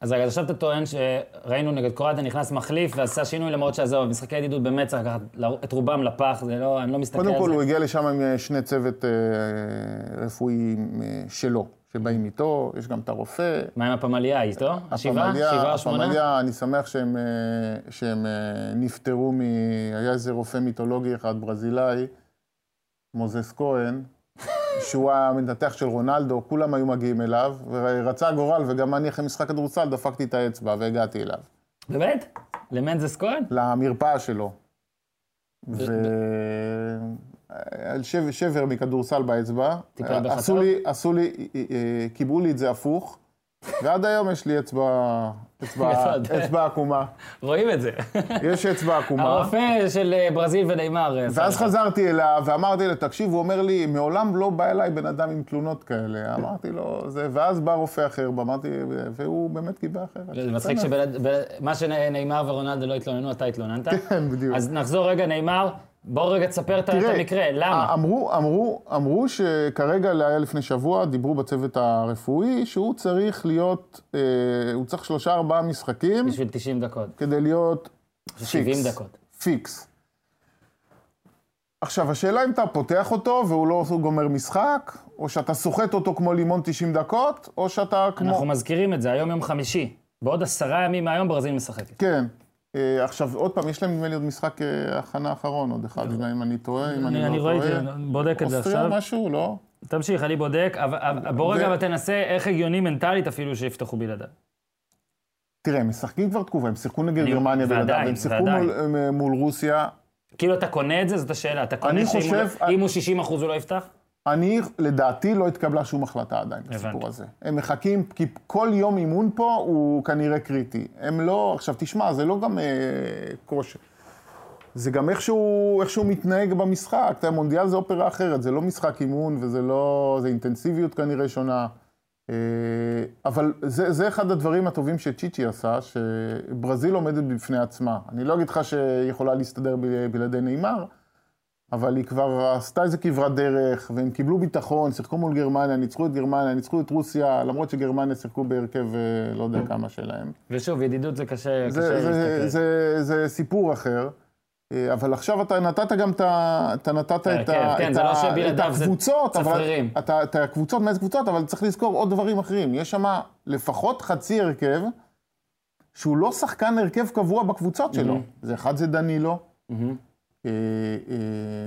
אז רגע, עכשיו אתה טוען שראינו נגד קרואטיה, נכנס מחליף ועשה שינוי למרות שעזוב, משחקי ידידות באמת צריך לקחת את רובם לפח, זה לא, אני לא מסתכל על זה. קודם כל הוא הגיע לשם עם שני צוות רפואיים שלו, שבאים איתו, יש גם את הרופא. מה עם הפמליה איתו? השבעה? שבעה או שמונה? הפמליה, אני שמח שהם נפטרו מ... היה איזה רופא מיתולוגי אחד ברזילאי, מוזס כהן. שהוא המנתח של רונלדו, כולם היו מגיעים אליו, ורצה גורל, וגם אני אחרי משחק הדורסל דפקתי את האצבע והגעתי אליו. באמת? למנזס כהן? למרפאה שלו. שבר מכדורסל באצבע. טיפל בחצר? עשו לי, קיבלו לי את זה הפוך, ועד היום יש לי אצבע... אצבע עקומה. רואים את זה. יש אצבע עקומה. הרופא של ברזיל וניימאר. ואז חזרתי אליו ואמרתי לו, תקשיב, הוא אומר לי, מעולם לא בא אליי בן אדם עם תלונות כאלה. אמרתי לו, ואז בא רופא אחר, והוא באמת קיבל אחר. מצחיק שמה שניימאר ורונלדו לא התלוננו, אתה התלוננת. כן, בדיוק. אז נחזור רגע, ניימאר, בואו רגע תספר את המקרה, למה? אמרו, אמרו, אמרו שכרגע, היה לפני שבוע, דיברו בצוות הרפואי, שהוא צריך להיות, אה, הוא צריך שלושה ארבעה משחקים. בשביל תשעים דקות. כדי להיות פיקס. שבעים דקות. פיקס. עכשיו, השאלה אם אתה פותח אותו והוא לא גומר משחק, או שאתה סוחט אותו כמו לימון תשעים דקות, או שאתה כמו... אנחנו מזכירים את זה, היום יום חמישי. בעוד עשרה ימים מהיום ברזיל משחקת. כן. עכשיו, עוד פעם, יש להם נדמה לי עוד משחק הכנה האחרון, עוד אחד, אם אני טועה, אם אני לא טועה. אני רואה את זה, בודק את זה עכשיו. אוסטריה משהו, לא? תמשיך, אני בודק. בוא רגע ותנסה איך הגיוני מנטלית אפילו שיפתחו בלעדיו. תראה, הם משחקים כבר תקופה, הם שיחקו נגד גרמניה בלעדיו, הם שיחקו מול רוסיה. כאילו אתה קונה את זה, זאת השאלה. אתה קונה שאם הוא שישים אחוז הוא לא יפתח? אני, לדעתי, לא התקבלה שום החלטה עדיין בסיפור הזה. הם מחכים, כי כל יום אימון פה הוא כנראה קריטי. הם לא, עכשיו תשמע, זה לא גם אה, קושי. זה גם איכשהו, איכשהו מתנהג במשחק. אתה, המונדיאל זה אופרה אחרת, זה לא משחק אימון וזה לא, זה אינטנסיביות כנראה שונה. אה, אבל זה, זה אחד הדברים הטובים שצ'יצ'י עשה, שברזיל עומדת בפני עצמה. אני לא אגיד לך שיכולה להסתדר ב, בלעדי ניימאר, אבל היא כבר עשתה איזה כברת דרך, והם קיבלו ביטחון, שיחקו מול גרמניה, ניצחו את גרמניה, ניצחו את רוסיה, למרות שגרמניה שיחקו בהרכב לא יודע כמה שלהם. ושוב, ידידות זה קשה להסתכל. זה, זה, זה, זה סיפור אחר, אבל עכשיו אתה נתת גם את, אתה נתת את, כן, את, זה ה, לא שביר את הקבוצות, אבל, את, את הקבוצות מאיזה קבוצות, אבל צריך לזכור עוד דברים אחרים. יש שם לפחות חצי הרכב, שהוא לא שחקן הרכב קבוע בקבוצות שלו. Mm-hmm. זה אחד זה דנילו, mm-hmm.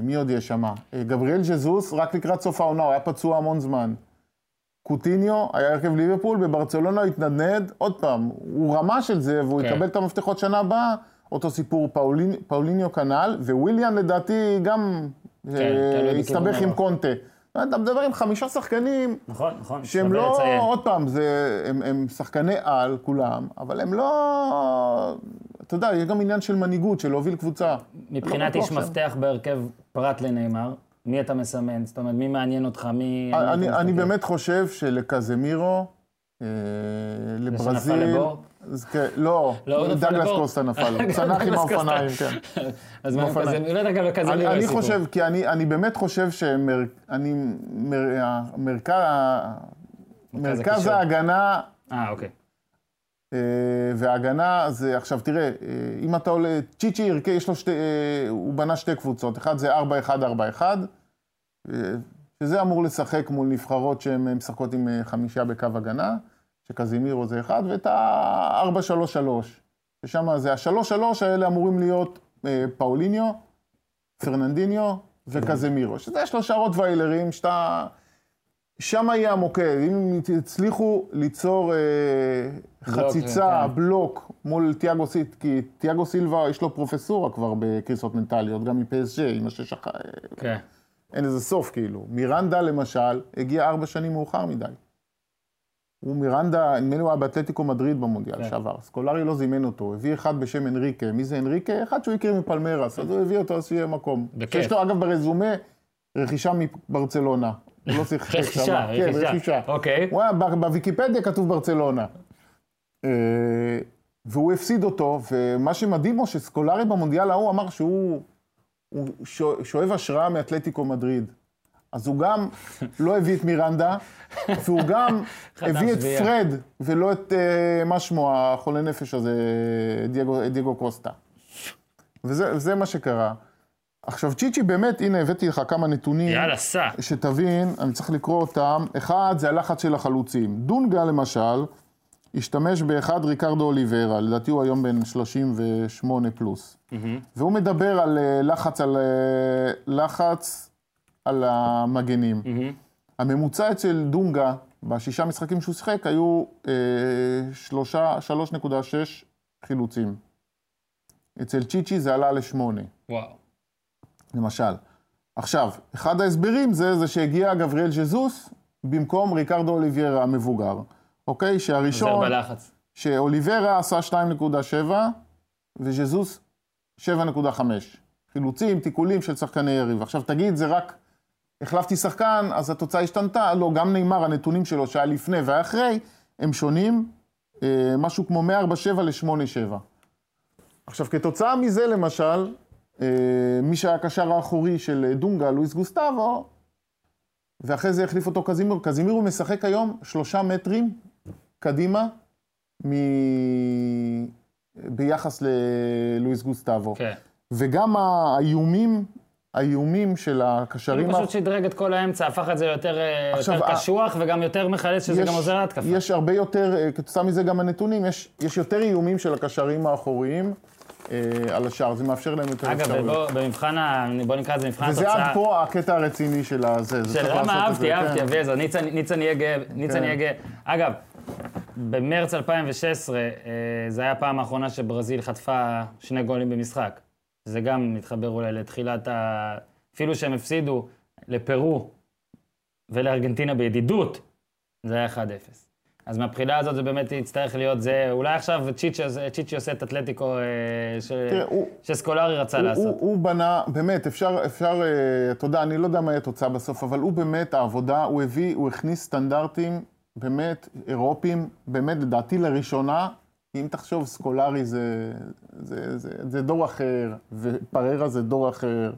מי עוד יש שם? גבריאל ג'זוס, רק לקראת סוף העונה, הוא היה פצוע המון זמן. קוטיניו, היה הרכב ליברפול, בברצלונה התנדנד, עוד פעם, הוא רמה של זה, והוא יקבל את המפתחות שנה הבאה, אותו סיפור פאוליניו קנל, וויליאן לדעתי גם הסתבך עם קונטה. אתה מדבר עם חמישה שחקנים, שהם לא, עוד פעם, הם שחקני על כולם, אבל הם לא... אתה יודע, יש גם עניין של מנהיגות, של להוביל קבוצה. מבחינת איש מפתח בהרכב פרט לניימאר, מי אתה מסמן? זאת אומרת, מי מעניין אותך? אני באמת חושב שלקזימירו, לברזיל... לא, דאגלס קוסטה נפל. צנח עם האופניים, כן. אז מה עם קזימירו? לא דאגלס קזימירו הסיפור. אני חושב, כי אני באמת חושב שמרכז ההגנה... אה, אוקיי. וההגנה, זה, עכשיו תראה, אם אתה עולה, צ'יצ'י ירקה, יש לו שתי, הוא בנה שתי קבוצות, אחד זה ארבע אחת ארבע אחת, שזה אמור לשחק מול נבחרות שהן משחקות עם חמישה בקו הגנה, שקזימירו זה אחד, ואת ה-ארבע שלוש שלוש, ששם זה ה-שלוש שלוש האלה אמורים להיות פאוליניו, פרננדיניו וקזימירו, שזה שלושה רוט ויילרים, שאתה... שם יהיה המוקד, אם הצליחו ליצור חציצה, בלוק, מול טיאגו סילבה, כי טיאגו סילבה יש לו פרופסורה כבר בקריסות מנטליות, גם מפי-אס-ג'י, עם השש... אין איזה סוף כאילו. מירנדה למשל, הגיע ארבע שנים מאוחר מדי. הוא מירנדה, נדמה הוא באתלטיקו מדריד במונדיאל שעבר, סקולארי לא זימן אותו, הביא אחד בשם אנריקה, מי זה אנריקה? אחד שהוא הכיר מפלמרס, אז הוא הביא אותו, אז שיהיה מקום. יש לו אגב ברזומה, רכישה מברצלונה. הוא לא שיחק שם, כן, רכישה. אוקיי. הוא היה, בוויקיפדיה כתוב ברצלונה. והוא הפסיד אותו, ומה שמדהים הוא שסקולארי במונדיאל ההוא אמר שהוא שואב השראה מאתלטיקו מדריד. אז הוא גם לא הביא את מירנדה, והוא גם הביא את פרד, ולא את מה שמו, החולה נפש הזה, דייגו קוסטה. וזה מה שקרה. עכשיו, צ'יצ'י באמת, הנה, הבאתי לך כמה נתונים. יאללה, סע. שתבין, אני צריך לקרוא אותם. אחד, זה הלחץ של החלוצים. דונגה, למשל, השתמש באחד ריקרדו אוליברה, לדעתי הוא היום בין שלושים ושמונה פלוס. Mm-hmm. והוא מדבר על לחץ על, לחץ על המגנים. Mm-hmm. הממוצע אצל דונגה, בשישה משחקים שהוא שחק, היו אה, שלוש נקודה שש חילוצים. אצל צ'יצ'י זה עלה ל-שמונה. וואו. למשל. עכשיו, אחד ההסברים זה, זה שהגיע גבריאל ג'זוס במקום ריקרדו אוליברה המבוגר. אוקיי? שהראשון... שאוליברה עשה שתיים נקודה שבע וג'זוס שבע נקודה חמש. חילוצים, תיקולים של שחקני יריב. עכשיו תגיד, זה רק... החלפתי שחקן, אז התוצאה השתנתה. לא, גם ניימאר, הנתונים שלו שהיה לפני ואחרי, הם שונים משהו כמו מאה ארבעים ושבע ל-שמונים ושבע. עכשיו, כתוצאה מזה למשל... מי שהיה הקשר האחורי של דונגה, לואיס גוסטבו, ואחרי זה החליף אותו קזימירו. קזימירו משחק היום שלושה מטרים קדימה מ... ביחס ללואיס גוסטבו. כן. וגם האיומים, האיומים של הקשרים... הוא פשוט שדרג את כל האמצע, הפך את זה יותר, עכשיו, יותר קשוח וגם יותר מחלץ, שזה יש, גם עוזר להתקפה. יש הרבה יותר, כתוצאה מזה גם הנתונים, יש, יש יותר איומים של הקשרים האחוריים על השאר, זה מאפשר להם יותר אפשרות. אגב, במבחן, בוא נקרא את זה מבחן התוצאה. וזה עד פה הקטע הרציני של הזה. שלמה אהבתי, אהבתי, אביעזר, ניצן יגה. אגב, במרץ אלפיים ושש עשרה, זה היה פעם האחרונה שברזיל חטפה שני גולים במשחק. זה גם מתחבר אולי לתחילת ה... אפילו שהם הפסידו לפרו ולארגנטינה בידידות, זה היה אחד אפס. אז מהבחינה הזאת זה באמת יצטרך להיות זה, אולי עכשיו צ'יצ'י עושה את אתלטיקו שסקולארי רצה לעשות. הוא בנה, באמת, אפשר, תודה, אני לא יודע מה התוצאה בסוף, אבל הוא באמת, העבודה, הוא הביא, הוא הכניס סטנדרטים, באמת, אירופיים, באמת, לדעתי לראשונה, אם תחשוב, סקולארי זה דור אחר, ופררה זה דור אחר,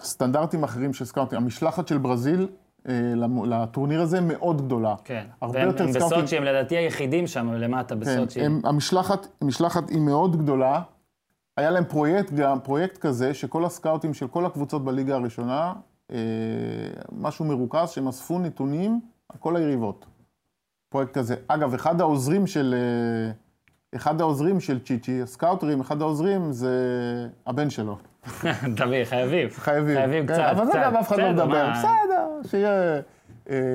סטנדרטים אחרים שסקולארי, המשלחת של ברזיל, לטורניר הזה מאוד גדולה. כן, והם בסוצ'י, הם לדעתי היחידים שם למטה בסוצ'י. המשלחת היא מאוד גדולה, היה להם פרויקט כזה שכל הסקאוטים של כל הקבוצות בליגה הראשונה, משהו מרוכז שהם אספו נתונים על כל היריבות. פרויקט כזה. אגב, אחד העוזרים של אחד העוזרים של צ'יצ'י, הסקאוטרים, אחד העוזרים זה הבן שלו. תביא, חייבים. חייבים. חייבים קצת. אבל זה גם אף אחד לא מדבר. בסדר, שיהיה...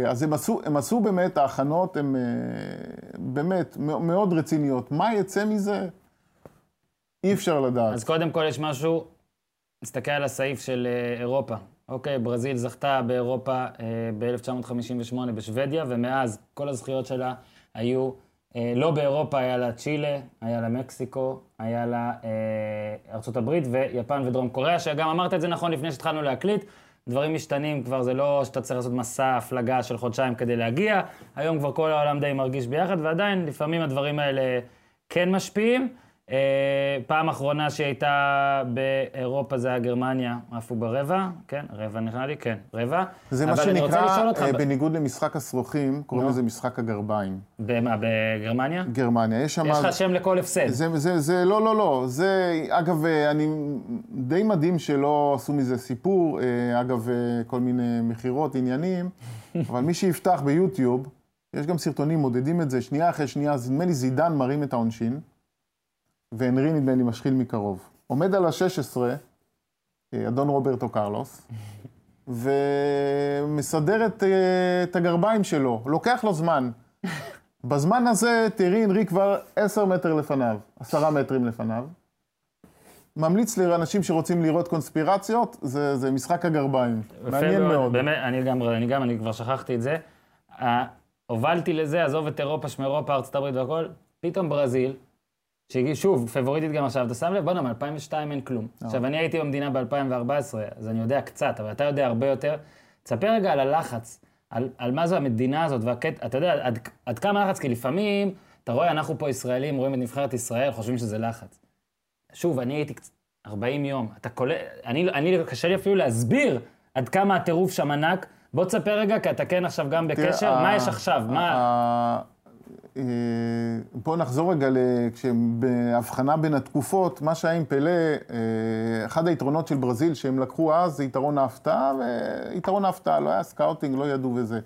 אז הם עשו באמת, ההכנות הן באמת מאוד רציניות. מה יצא מזה? אי אפשר לדעת. אז קודם כל יש משהו, נסתכל על הסעיף של אירופה. אוקיי, ברזיל זכתה באירופה ב-אלף תשע מאות חמישים ושמונה בשוודיה, ומאז כל הזכיות שלה היו... לא באירופה, היה לה צ'ילה, היה לה מקסיקו, היה לה ארצות הברית ויפן ודרום קוריאה, שגם אמרת את זה נכון לפני שהתחלנו להקליט, דברים משתנים כבר, זה לא שאתה צריך לעשות מסע הפלגה של חודשיים כדי להגיע, היום כבר כל העולם די מרגיש ביחד, ועדיין לפעמים הדברים האלה כן משפיעים. פעם אחרונה שהייתה באירופה זה היה גרמניה, עפו ברבע, כן, רבע נכנע לי, כן, רבע. זה מה שנקרא, בניגוד למשחק הסרוכים, קוראים לזה משחק הגרביים. במה, בגרמניה? גרמניה, יש שם... יש לך שם לכל הפסד. זה, לא, לא, לא, זה, אגב, אני די מדהים שלא עשו מזה סיפור, אגב, כל מיני מחירות, עניינים, אבל מי שיפתח ביוטיוב, יש גם סרטונים, מודדים את זה, שנייה אחרי שנייה, נדמה לי זידן מרים את העונשין, והנרי נדמה לי משחיל מקרוב. עומד על ה-שש עשרה, אדון רוברטו קרלוס, ומסדר את הגרביים שלו. לוקח לו זמן. בזמן הזה תראי הנרי כבר עשרה מטר לפניו, עשרה מטרים לפניו. ממליץ לאנשים שרוצים לראות קונספירציות, זה, זה משחק הגרביים. מעניין מאוד. באמת, אני גם, אני גם, אני כבר שכחתי את זה. הובלתי לזה, עזוב את אירופה, שמי אירופה, ארצות הברית והכל, פתאום ברזיל, שהגיע, שוב, פבוריטית גם עכשיו, אתה שם לב, בוא נאמר, אלפיים ושתיים אין כלום. עכשיו, אני הייתי במדינה ב-אלפיים וארבע עשרה, אז אני יודע קצת, אבל אתה יודע הרבה יותר. תספר רגע על הלחץ, על, על מה זו המדינה הזאת, והקט... אתה יודע, עד, עד כמה לחץ, כי לפעמים, אתה רואה, אנחנו פה ישראלים, רואים את נבחרת ישראל, חושבים שזה לחץ. שוב, אני הייתי ארבעים יום, אתה קול... אני, אני, קשה לי אפילו להסביר עד כמה הטירוף שם ענק. בוא תספר רגע, כי אתה כן עכשיו גם בקשר, מה יש עכשיו? מה... פה נחזור רגע כשבהבחנה בין התקופות, מה שהיה עם פלא, אחד היתרונות של ברזיל שהם לקחו אז, זה יתרון ההפתעה, ויתרון ההפתעה, לא היה סקאוטינג, לא ידעו וזה.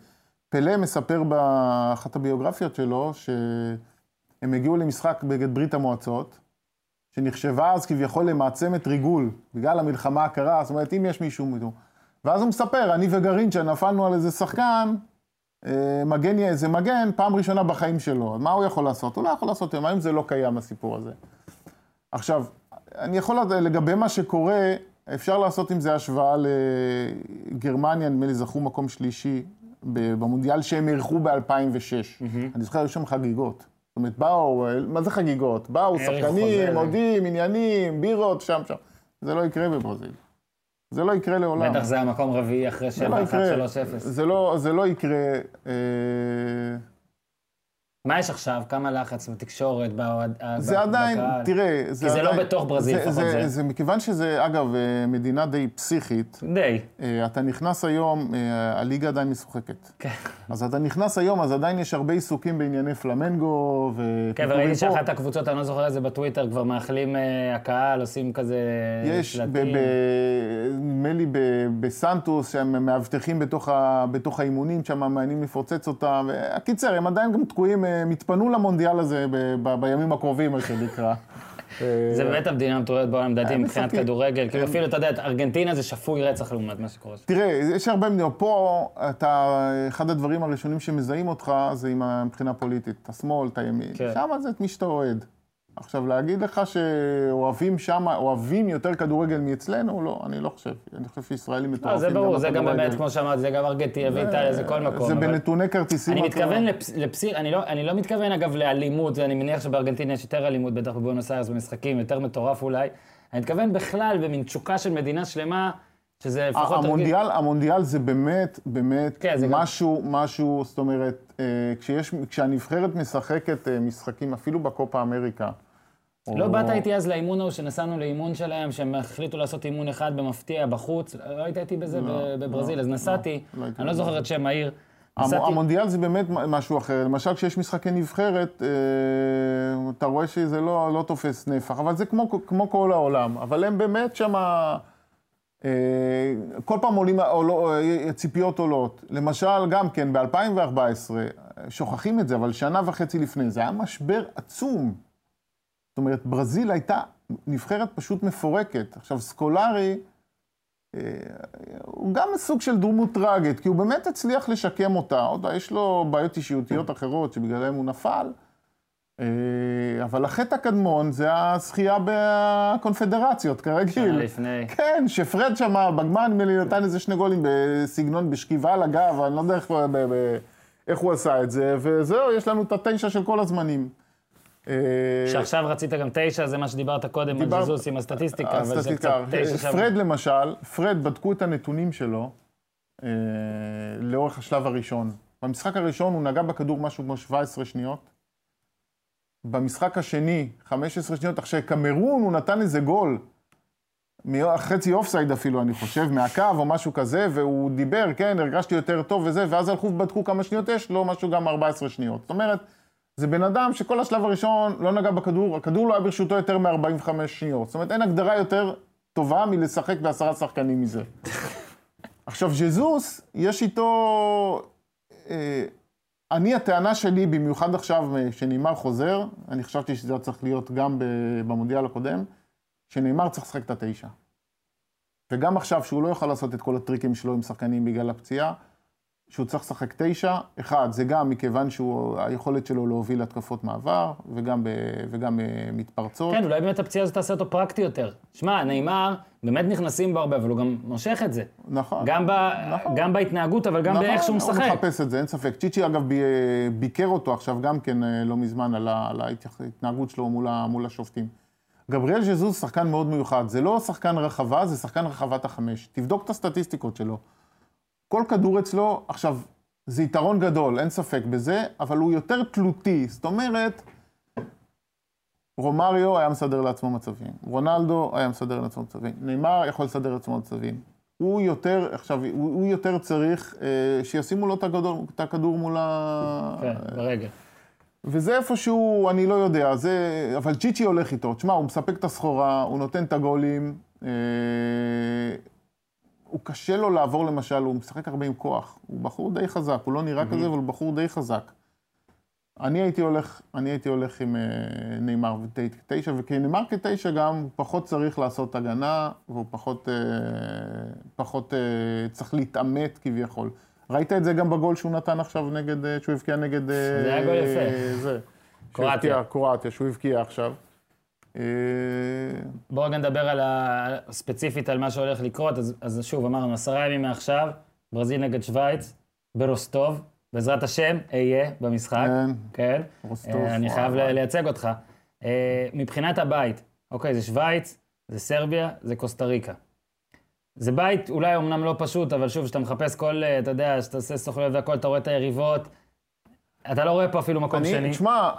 פלא מספר באחת הביוגרפיות שלו, שהם הגיעו למשחק בגד ברית המועצות, שנחשבה אז כביכול למעצמת ריגול, בגלל המלחמה הקרה, זאת אומרת, אם יש מישהו מיתו. ואז הוא מספר, אני וגרינצ'ה נפלנו על איזה שחקן, מגן יהיה איזה מגן, פעם ראשונה בחיים שלו. מה הוא יכול לעשות? הוא לא יכול לעשות, היום זה לא קיים הסיפור הזה. עכשיו, אני יכול לגבי מה שקורה, אפשר לעשות עם זה השוואה לגרמניה, נדמה לי זכו מקום שלישי, במונדיאל שהם ערכו ב-אלפיים ושש. אני זוכר, יש שם חגיגות. זאת אומרת, באו, מה זה חגיגות? באו, שחקנים, עודים, עניינים, בירות, שם, שם. זה לא יקרה בברזיל. זה לא יקרה לעולם. בטח זה המקום רביעי אחרי שבע, אחת, שלוש, אפס. זה לא יקרה. מה יש עכשיו? כמה לחץ בתקשורת? זה עדיין, תראה... כי זה לא בתוך ברזיל, לפחות זה. מכיוון שזה, אגב, מדינה די פסיכית. די. אתה נכנס היום, הליגה עדיין משוחקת. כן. אז אתה נכנס היום, אז עדיין יש הרבה עיסוקים בענייני פלמנגו ו... כן, וראיתי שאחת הקבוצות, אני לא זוכר את זה בטוויטר, כבר מאכלים הקהל, עושים כזה... יש, מלי בסנטוס, שהם מאבטחים בתוך האימונים, שם המענים לפרוצץ אותם. הקיצר, הם עדיין גם תקועים מתפנו למונדיאל הזה בימים הקרובים, איך שנקרא. זה באמת המדינה המטורלת בעולם, דעתי, מבחינת כדורגל. כאילו אפילו, אתה יודע, ארגנטינה זה שפוי רצח לעומת מה שקורה. תראה, יש הרבה מדינה. פה, אחד הדברים הראשונים שמזהים אותך, זה עם מבחינה פוליטית, את השמאל, את הימין. שם זה את מי שאתה אוהד. עכשיו, להגיד לך שאוהבים שם, אוהבים יותר כדורגל מאצלנו? לא, אני לא חושב. אני חושב שישראלים מטורפים. זה ברור, זה גם באמת, כמו שאמרת, זה גם ארגנטינה ואיטליה, זה כל מקום. זה בנתוני כרטיסים. אני מתכוון לפסיכ... אני לא מתכוון, אגב, לאלימות, אני מניח שבארגנטינה יש יותר אלימות, בטח בבואנוס איירס, במשחקים, יותר מטורף אולי. אני מתכוון בכלל, במין תשוקה של מדינה שלמה, שזה לפחות... המונדיאל, המונדיאל זה באמת, באמת משהו, משהו, זאת אומרת, כשיש, כשהנבחרת משחקת משחקים, אפילו בקופה אמריקה. לא באת איתי אז לאימון או שנסענו לאימון שלהם, שהם החליטו לעשות אימון אחד במפתיע, בחוץ, לא הייתי איתי בזה בברזיל, אז נסעתי, אני לא זוכר את שם העיר. המונדיאל זה באמת משהו אחר, למשל כשיש משחקי נבחרת, אתה רואה שזה לא תופס נפח, אבל זה כמו כל העולם, אבל הם באמת שמה... כל פעם עולים, ציפיות עולות. למשל, גם כן, ב-אלפיים וארבע עשרה, שוכחים את זה, אבל שנה וחצי לפני, זה היה משבר עצום. זאת אומרת, ברזיל הייתה נבחרת פשוט מפורקת. עכשיו, סקולארי, הוא גם סוג של דמות טרגית, כי הוא באמת הצליח לשקם אותה. עוד יש לו בעיות אישיותיות אחרות, שבגללם הוא נפל. אבל החטא הקדמון זה הזכייה בקונפדרציות, כרגיל. שנה לפני. כן, שפרד שמע, בגמר נדמה לי נתן איזה שני גולים בסגנון בשכיבה על הגב, אני לא יודע איך הוא עשה את זה, וזהו, יש לנו את התשע של כל הזמנים. שעכשיו רצית גם תשע, זה מה שדיברת קודם על ג'זוס עם הסטטיסטיקה, אבל זה קצת תשע שם. פרד למשל, פרד בדקו את הנתונים שלו לאורך השלב הראשון. במשחק הראשון הוא נגע בכדור משהו כמו שבע עשרה שניות, במשחק השני, חמש עשרה שניות, אחרי קמרון הוא נתן איזה גול, חצי אופסייד אפילו, אני חושב, מהקו או משהו כזה, והוא דיבר, כן, הרגשתי יותר טוב וזה, ואז הלכו ובדקו כמה שניות יש, לא משהו גם ארבע עשרה שניות. זאת אומרת, זה בן אדם שכל השלב הראשון לא נגע בכדור, הכדור לא היה ברשותו יותר מ-ארבעים וחמש שניות. זאת אומרת, אין הגדרה יותר טובה מלשחק בעשרה שחקנים מזה. עכשיו, ג'זוס, יש איתו... אה, אני, הטענה שלי, במיוחד עכשיו, שנאמר חוזר, אני חשבתי שזה צריך להיות גם במונדיאל הקודם, שנאמר צריך לשחק את התשע. וגם עכשיו, שהוא לא יוכל לעשות את כל הטריקים שלו עם שחקנים בגלל הפציעה, שהוא צריך לשחק תשע. אחד, זה גם מכיוון שהיכולת שלו להוביל התקפות מעבר, וגם, וגם מתפרצות. כן, אולי באמת הפציעה הזאת תעשה אותו פרקטי יותר. שמע, ניימאר, באמת נכנסים בו הרבה, אבל הוא גם מושך את זה. נכון. גם, ב... נכון. גם בהתנהגות, אבל גם נכון, באיך שהוא משחק. הוא מחפש את זה, אין ספק. צ'יצ'י, אגב, ב... ביקר אותו עכשיו גם כן לא מזמן על, ה... על ההתנהגות שלו מול, ה... מול השופטים. גבריאל ג'זוס שחקן מאוד מיוחד. זה לא שחקן רחבה, זה שחקן רחבת החמש. תבדוק את הסטטיסטיקות שלו. כל כדור אצלו, עכשיו, זה יתרון גדול, אין ספק בזה, אבל הוא יותר תלותי. זאת אומרת, רומאריו היה מסדר לעצמו מצבים, רונלדו היה מסדר לעצמו מצבים, ניימאר יכול לסדר לעצמו מצבים. הוא יותר, עכשיו, הוא, הוא יותר צריך אה, שישימו לו את הכדור, את הכדור מול ה... כן, ברגע. וזה איפשהו, אני לא יודע, זה... אבל צ'יצ'י הולך איתו. תשמע, הוא מספק את הסחורה, הוא נותן את הגולים, אה... הוא קשה לו לעבור למשל, הוא משחק הרבה עם כוח, הוא בחור די חזק, הוא לא נראה כזה, אבל הוא בחור די חזק. אני הייתי הולך, אני הייתי הולך עם ניימאר תשע, וכניימאר תשע גם פחות צריך לעשות הגנה, והוא פחות, פחות צריך להתאמת כביכול. ראית את זה גם בגול שהוא נתן עכשיו נגד, שהוא הבקיע נגד... זה היה גול יפה. זה. קרואטיה. קרואטיה, שהוא הבקיע עכשיו. בואו רגע נדבר על הספציפית, על מה שהולך לקרות. אז, אז שוב, אמרנו, עשרה ימים מעכשיו, ברזיל נגד שוויץ, ברוסטוב, בעזרת השם, אהיה במשחק. כן, רוסטוב. אני חייב לייצג אותך. מבחינת הבית, אוקיי, זה שוויץ, זה סרביה, זה קוסטה ריקה. זה בית אולי אמנם לא פשוט, אבל שוב, שאתה מחפש כל, אתה יודע, שאתה עושה סוכלויות והכל, אתה רואה את היריבות, אתה לא רואה פה אפילו מקום שני. תשמע,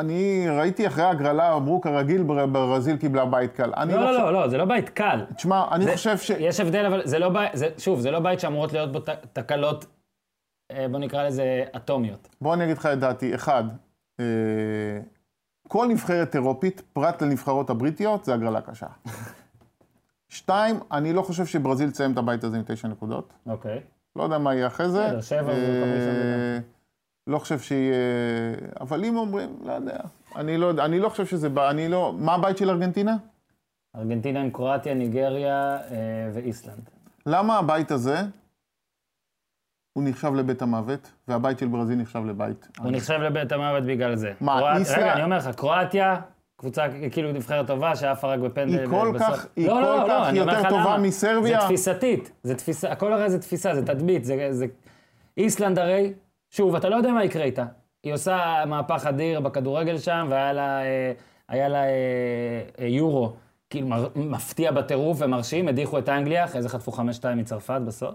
אני ראיתי אחרי הגרלה, אמרו כרגיל, ברזיל קיבלה בית קל. לא, לא, לא, זה לא בית קל. תשמע, אני חושב ש... יש הבדל, אבל זה לא בית, שוב, זה לא בית שאמורות להיות בו תקלות, בוא נקרא לזה אטומיות. בוא אני אגיד לך את דעתי, אחד, כל נבחרת אירופית, פרט לנבחרות הבריטיות, זה הגרלה קשה. שתיים, אני לא חושב שברזיל ציים את הבית הזה עם תשע נקודות. אוקיי. לא יודע מה יהיה אחרי זה. שבע, לא חושב שיהיה... אבל אם אומרים, לא יודע. אני לא יודע, אני לא חושב שזה בא, אני לא... מה הבית של ארגנטינה? ארגנטינה עם קרואטיה, ניגריה ואיסלנד. למה הבית הזה, הוא נחשב לבית המוות, והבית של ברזיל נחשב לבית? הוא נחשב לבית המוות בגלל זה. מה, איסלנד? רגע, אני אומר לך, קרואטיה... קבוצה כאילו נבחרת טובה, שאף הרג בפנדל... היא כל כך יותר טובה מסרביה. זה תפיסתית, זה תפיסה, הכל הרי זה תפיסה, זה תדמית, זה... איסלנד הרי, שוב, אתה לא יודע מה יקרה איתה. היא עושה מהפך אדיר בכדורגל שם, והיה לה יורו, כאילו מפתיע בטירוף ומרשים, הדיחו את אנגליה, אחרי זה חטפו חמש שתיים מצרפת בסוף.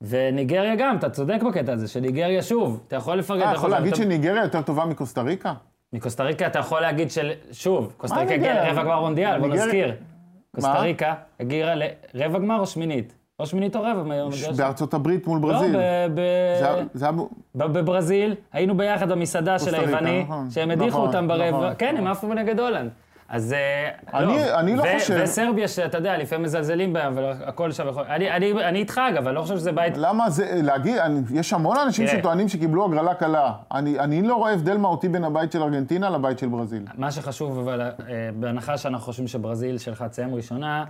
וניגריה גם, אתה צודק בקטע הזה, שניגריה שוב, אתה יכול לפרגן... אתה יכול להגיד שניגריה יותר טובה מקוסטה ריקה? מקוסטה ריקה אתה יכול להגיד של... שוב, קוסטה ריקה הגיעה לרבע גמר מונדיאל, בוא נזכיר. קוסטה ריקה הגיעה לרבע גמר או שמינית? או שמינית או רבע מהיום. בארצות הברית מול ברזיל. לא, בברזיל היינו ביחד במסעדה של היווני, שהם הדיחו אותם ברבע. כן, הם עפו בנגד הולנד. אז לא. וסרביה שאתה יודע, לפעמים מזלזלים בהם, והכל שם. אני איתך אגב, אני לא חושב שזה בית... למה זה, להגיד, יש המון אנשים שטוענים שקיבלו הגרלה קלה. אני לא רואה הבדל מהותי בין הבית של ארגנטינה לבית של ברזיל. מה שחשוב, אבל בהנחה שאנחנו חושבים שברזיל שלך ציים ראשונה,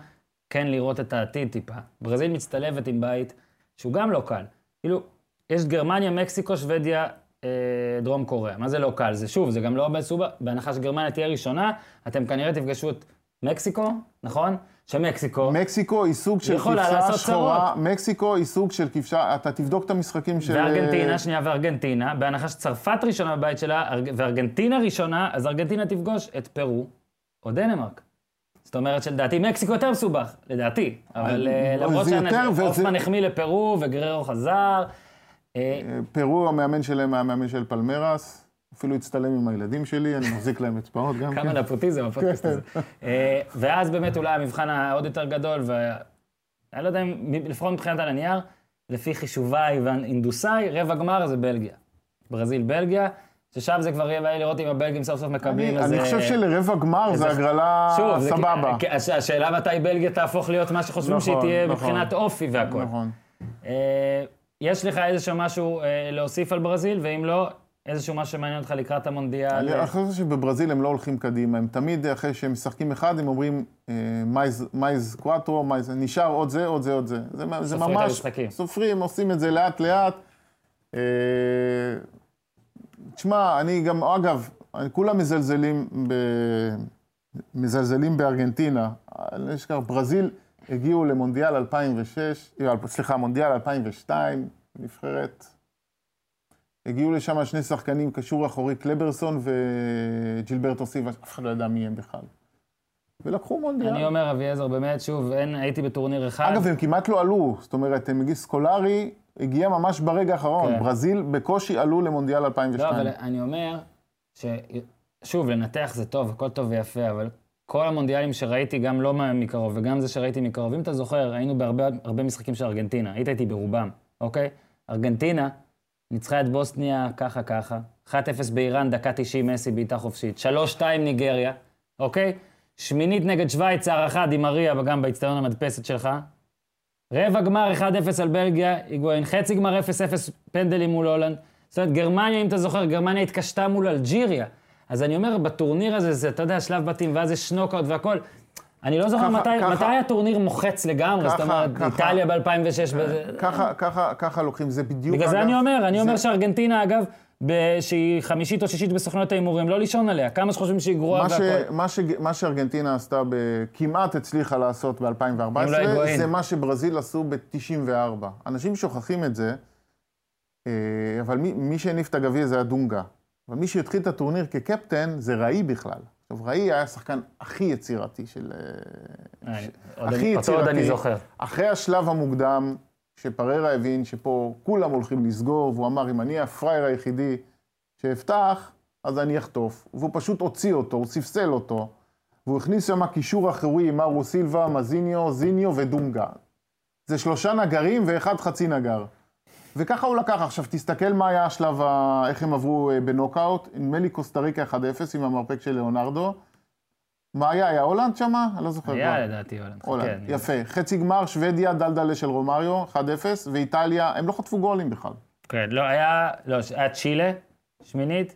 כן לראות את העתיד טיפה. ברזיל מצטלבת עם בית שהוא גם לא קל. כאילו, יש גרמניה, מקסיקו, שוודיה, דרום קוריאה. מה זה לא קל? זה שוב, זה גם לא בסובה. בהנחה שגרמניה תהיה ראשונה, אתם כנראה תפגשו את מקסיקו, נכון? שמקסיקו... מקסיקו היא סוג של כבשה שחורה. מקסיקו היא סוג של כבשה... אתה תבדוק את המשחקים של... וארגנטינה, שנייה, וארגנטינה. בהנחה שצרפת ראשונה בבית שלה, וארגנטינה ראשונה, אז ארגנטינה תפגוש את פרו או דנמרק. זאת אומרת שלדעתי מקסיקו יותר מסובך, לדעתי. אבל למרות שאופמן החמיא לפרו וגררו חזר, פירו המאמן שלהם המאמן של פלמרס, אפילו הצטלם עם הילדים שלי, אני מחזיק להם אצבעות גם כן. כמה נפוטיזם, הפודקאסט הזה. ואז באמת אולי המבחן העוד יותר גדול, ואני לא יודע אם לפחות מבחינת על הנייר, לפי חישוביי והאינדוסאי, רבע גמר זה בלגיה. ברזיל בלגיה, ששם זה כבר יהיה לראות אם הבלגים סוף סוף מקבלים. אני חושב שלרבע גמר זה הגרלה סבבה. השאלה מתי בלגיה תהפוך להיות מה שחושבים שהיא תהיה מבחינת אופי והכל. יש לך איזשהו משהו להוסיף על ברזיל, ואם לא, איזשהו משהו שמעניין אותך לקראת המונדיאל? אני חושב שבברזיל הם לא הולכים קדימה, הם תמיד אחרי שהם משחקים אחד, הם אומרים מייז קואטרו, נשאר עוד זה, עוד זה, עוד זה. סופרים את המשחקים. סופרים, עושים את זה לאט לאט. תשמע, אני גם, אגב, כולם מזלזלים בארגנטינה, אני אשכח, ברזיל... הגיעו למונדיאל אלפיים ושש, סליחה, מונדיאל אלפיים ושתיים, נבחרת. הגיעו לשם שני שחקנים, קשור אחורי קלברסון וג'ילברטו סילבה, אף אחד לא ידע מי הם בכלל. ולקחו מונדיאל. אני אומר, אביעזר, באמת, שוב, הייתי בטורניר אחד. אגב, הם כמעט לא עלו, זאת אומרת, סקולארי הגיע ממש ברגע האחרון. ברזיל בקושי עלו למונדיאל אלפיים ושתיים. לא, אבל אני אומר, שוב, לנתח זה טוב, הכל טוב ויפה, אבל... כל המונדיאלים שראיתי, גם לא מקרוב, וגם זה שראיתי מקרוב, אם אתה זוכר, היינו בהרבה הרבה משחקים של ארגנטינה, היית איתי ברובם, אוקיי? ארגנטינה ניצחה את בוסטניה ככה ככה, אחת אפס באיראן, דקה תשעים, מסי בעיטה חופשית, שלוש שתיים ניגריה, אוקיי? שמינית נגד שוויץ, הערכה דימריה, גם באצטדיון המדפסת שלך, רבע גמר אחד אפס על בלגיה, היגואין, חצי גמר אפס אפס פנדלים מול הולנד, זאת אומרת, גרמניה, אם אתה זוכר, גרמניה התקשתה מול אלג'יריה, אז אני אומר, בטורניר הזה, זה, אתה יודע, שלב בתים, ואז יש שנוקאוט והכל. אני לא זוכר מתי, מתי הטורניר מוחץ לגמרי, זאת אומרת, איטליה ב-אלפיים ושש. ככה, ככה, ככה לוקחים, זה בדיוק... בגלל זה אני אומר, אני אומר שארגנטינה, אגב, שהיא חמישית או שישית בסוכנות ההימורים, לא לישון עליה, כמה שחושבים שהיא גרועה והכל. מה שארגנטינה עשתה, כמעט הצליחה לעשות ב-אלפיים וארבע עשרה, זה מה שברזיל עשו ב-תשעים וארבע. אנשים שוכחים את זה, אבל מי שהניף את הגביע זה הדונגה. אבל מי שהתחיל את הטורניר כקפטן, זה ראי בכלל. עכשיו, ראי היה השחקן הכי יצירתי של... הכי יצירתי. אותו עוד אני זוכר. אחרי השלב המוקדם, שפררה הבין שפה כולם הולכים לסגור, והוא אמר, אם אני הפרייר היחידי שהבטח, אז אני אחטוף. והוא פשוט הוציא אותו, הוא ספסל אותו, והוא הכניס שם קישור אחורי, מארו סילבה, מזיניו, זיניו ודונגה. זה שלושה נגרים ואחד חצי נגר. וככה הוא לקח. עכשיו תסתכל מה היה השלב, ה... איך הם עברו בנוקאוט, נדמה לי קוסטה ריקה אחד אפס עם המרפק של ליאונרדו. מה היה? היה הולנד שמה? אני לא זוכר. היה לדעתי הולנד. הולנד, יפה. חצי גמר, שוודיה, דלדלה של רומאריו, אחד אפס, ואיטליה, הם לא חטפו גולים בכלל. כן, לא, היה, לא, היה צ'ילה, שמינית.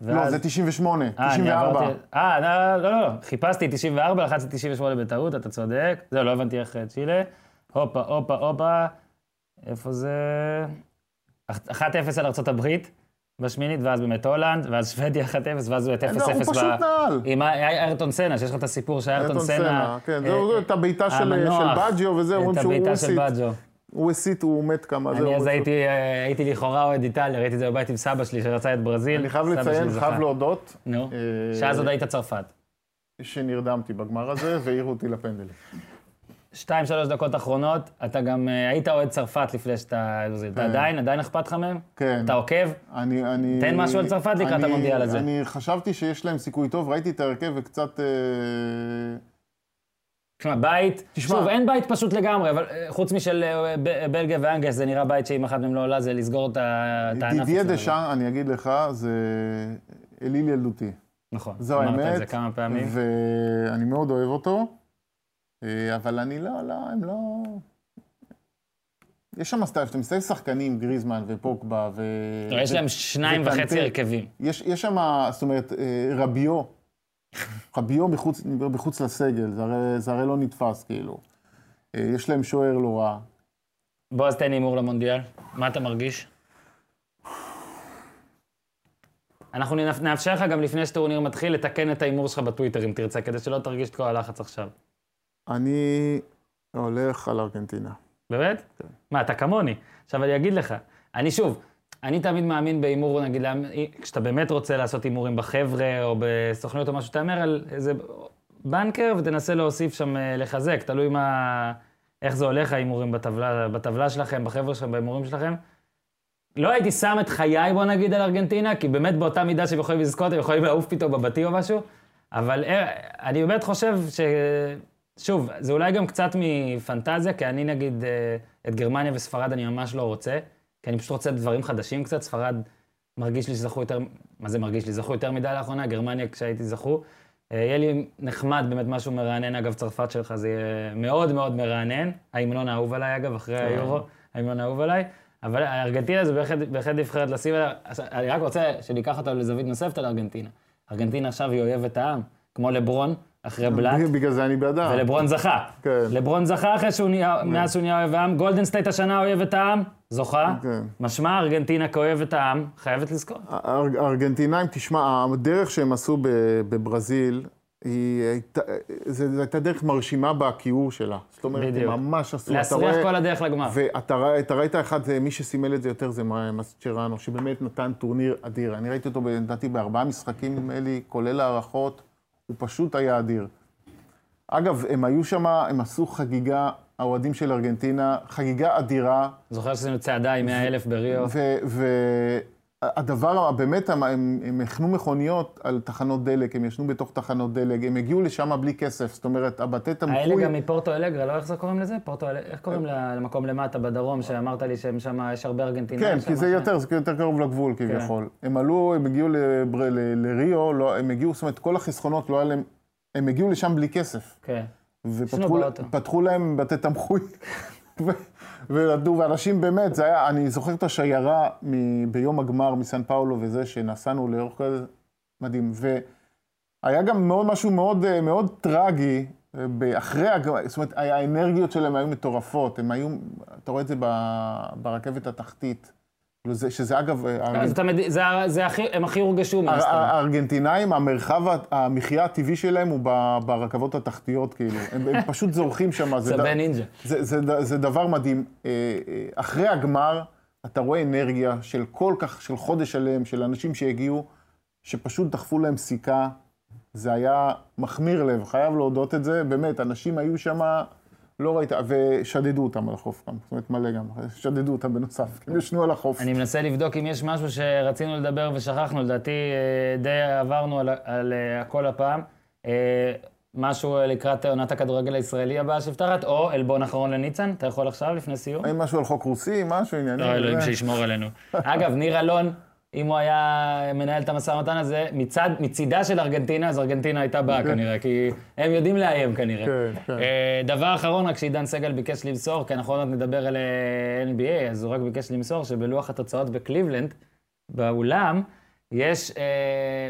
לא, זה תשעים ושמונה, תשעים וארבע. אה, לא, לא, לא, חיפשתי תשעים וארבע, לחצתי תשעים ושמונה בטעות, אתה צודק. זהו, לא הבנתי איך צ'ילה. הופה, הופה, הופה. איפה זה? אחת אפס על ארצות הברית. בשמינית, ואז באמת הולנד, ואז שוודיה אחת אפס, ואז הוא את אפס אפס. הוא פשוט נעל. עם איירטון סנה, שיש לך את הסיפור שהאיירטון סנה... כן, זהו, את הביתה של בג'יו וזה, אומרים שהוא הסית. הוא הסית, הוא מת כמה. אני אז הייתי לכאורה אוהד איטליה, ראיתי את זה בבית עם סבא שלי שרצה את ברזיל. אני חייב לציין, חייב להודות. נו, שאז עוד היית צרפת. שנרדמתי בגמר הזה, והעירו אותי לפנדלים. שתיים, שלוש דקות אחרונות, אתה גם היית אוהד צרפת לפני שאתה... אתה עדיין, עדיין אכפת לך מהם? כן. אתה עוקב? אני, אני... תן משהו על צרפת לקראת המונדיאל הזה. אני חשבתי שיש להם סיכוי טוב, ראיתי את הרכב וקצת... תשמע, בית... שוב, אין בית פשוט לגמרי, אבל חוץ משל בלגיה ואנגליה, זה נראה בית שאם אחת מהם לא עולה, זה לסגור את הענף הזה. דידיה דשאן, אני אגיד לך, זה אליל ילדותי. נכון. זו האמת. אמרת את זה כמה פעמים. ואני מאוד אוהב אותו. אבל אני לא, לא, הם לא... יש שם סטייל, שאתם מסתכל שחקנים, גריזמן ופוקבה ו... לא, יש להם שניים וחצי הרכבים. יש שם, זאת אומרת, רביו, רביו בחוץ לסגל, זה הרי לא נתפס, כאילו. יש להם שוער לא רע. בוא, אז תן הימור למונדיאל. מה אתה מרגיש? אנחנו נאפשר לך גם לפני שטורניר מתחיל לתקן את ההימור שלך בטוויטר, אם תרצה, כדי שלא תרגיש את כל הלחץ עכשיו. אני הולך על ארגנטינה. באמת? כן. מה, אתה כמוני. עכשיו אני אגיד לך, אני שוב, אני תמיד מאמין באימור, נגיד, כשאתה באמת רוצה לעשות אימורים בחבר'ה או בסוכניות או משהו, תאמר על איזה בנקר ותנסה להוסיף שם לחזק, תלוי מה, איך זה הולך האימורים בטבלה, בטבלה שלכם, בחבר'ה שלכם, באימורים שלכם. לא הייתי שם את חיי, בוא נגיד, על ארגנטינה, כי באמת באותה מידה שהם יכולים לזכות, הם יכולים לעוף פתאום בבתי או משהו, אבל אני באמת חושב ש... שוב, זה אולי גם קצת מפנטזיה, כי אני נגיד, את גרמניה וספרד אני ממש לא רוצה, כי אני פשוט רוצה דברים חדשים קצת, ספרד מרגיש לי שזכו יותר, מה זה מרגיש לי? זכו יותר מדי לאחרונה, גרמניה כשהייתי זכו, יהיה לי נחמד באמת משהו מרענן, אגב צרפת שלך זה יהיה מאוד מאוד מרענן, ההמנון האהוב עליי אגב, אחרי היורו, ההמנון האהוב עליי, אבל הארגנטינה זה בהחלט נבחרת לשים, אני רק רוצה שניקח אותה לזווית נוספת על ארגנטינה. ארגנטינה עכשיו היא אויבת העם, כמו לברון, אחרי בלאט. בגלל זה אני בעדה. ולברון זכה. כן. לברון זכה אחרי שהוא נהיה, מאז שהוא נהיה אוהב העם. גולדן סטייט השנה אוהב את העם, זוכה. כן. משמע, ארגנטינה כאוהב את העם, חייבת לזכור. הארגנטינאים, תשמע, הדרך שהם עשו בברזיל, זו הייתה דרך מרשימה בהקיור שלה. זאת אומרת, הם ממש עשו. להסריח כל הדרך לגמר. ואתה ראית אחד, מי שסימל את זה יותר, זה מסצ'ראנו, שבאמת נתן טורניר אדיר. אני ראיתי אותו, נתתי בארבעה משחקים אלי, כולל הערכות. הוא פשוט היה אדיר. אגב, הם היו שם, הם עשו חגיגה, האוהדים של ארגנטינה, חגיגה אדירה. זוכר שעשינו צעדה עם מאה אלף בריאו. והדבר, באמת, הם הכנו מכוניות על תחנות דלק, הם ישנו בתוך תחנות דלק, הם הגיעו לשם בלי כסף, זאת אומרת, הבתי תמכוי... האלה גם מפורטו אלגרה, לא איך זה קוראים לזה? איך קוראים למקום למטה בדרום, שאמרת לי שהם שם, יש הרבה ארגנטינה? כן, כי זה יותר, זה יותר קרוב לגבול כביכול. הם עלו, הם הגיעו לריו, הם הגיעו, זאת אומרת, כל החסכונות לא היה להם, הם הגיעו לשם בלי כסף. כן. ופתחו להם בתי תמכוי. ולדו, ואנשים באמת, זה היה, אני זוכר את השיירה ביום הגמר מסן פאולו וזה, שנסענו לאורך כזה, מדהים. והיה גם מאוד משהו מאוד, מאוד טרגי, אחרי הגמר, זאת אומרת, האנרגיות שלהם היו מטורפות, הם היו, אתה רואה את זה ברכבת התחתית, שזה אגב... הם הכי הורגשו מהסתם. הארגנטינאים, המרחב, המחיה הטבעי שלהם הוא ברכבות התחתיות, כאילו. הם פשוט זורחים שם. זה בן נינג'ה. זה דבר מדהים. אחרי הגמר, אתה רואה אנרגיה של כל כך, של חודש עליהם, של אנשים שהגיעו, שפשוט דחפו להם סיכה. זה היה מחמיר לב, חייב להודות את זה. באמת, אנשים היו שם... לא ראית, ושדדו אותם על החוף גם, זאת אומרת מלא גם, שדדו אותם בנוסף, הם ישנו על החוף. אני מנסה לבדוק אם יש משהו שרצינו לדבר ושכחנו, לדעתי די עברנו על הכל הפעם, משהו לקראת עונת הכדורגל הישראלי הבאה שבטחת, או אלבון אחרון לניצן, אתה יכול עכשיו לפני סיום? האם משהו על חוק רוסי, משהו ענייני? לא, אלוהים שישמור עלינו. אגב, ניר אלון, אם הוא היה מנהל את המשא ומתן הזה, מצד, מצידה של ארגנטינה, אז ארגנטינה הייתה באה כנראה, כי הם יודעים לאיים כנראה. כן, כן. דבר אחרון, רק שעידן סגל ביקש למסור, כי אנחנו עוד נדבר על אן בי איי, אז הוא רק ביקש למסור שבלוח התוצאות בקליבלנד, באולם, יש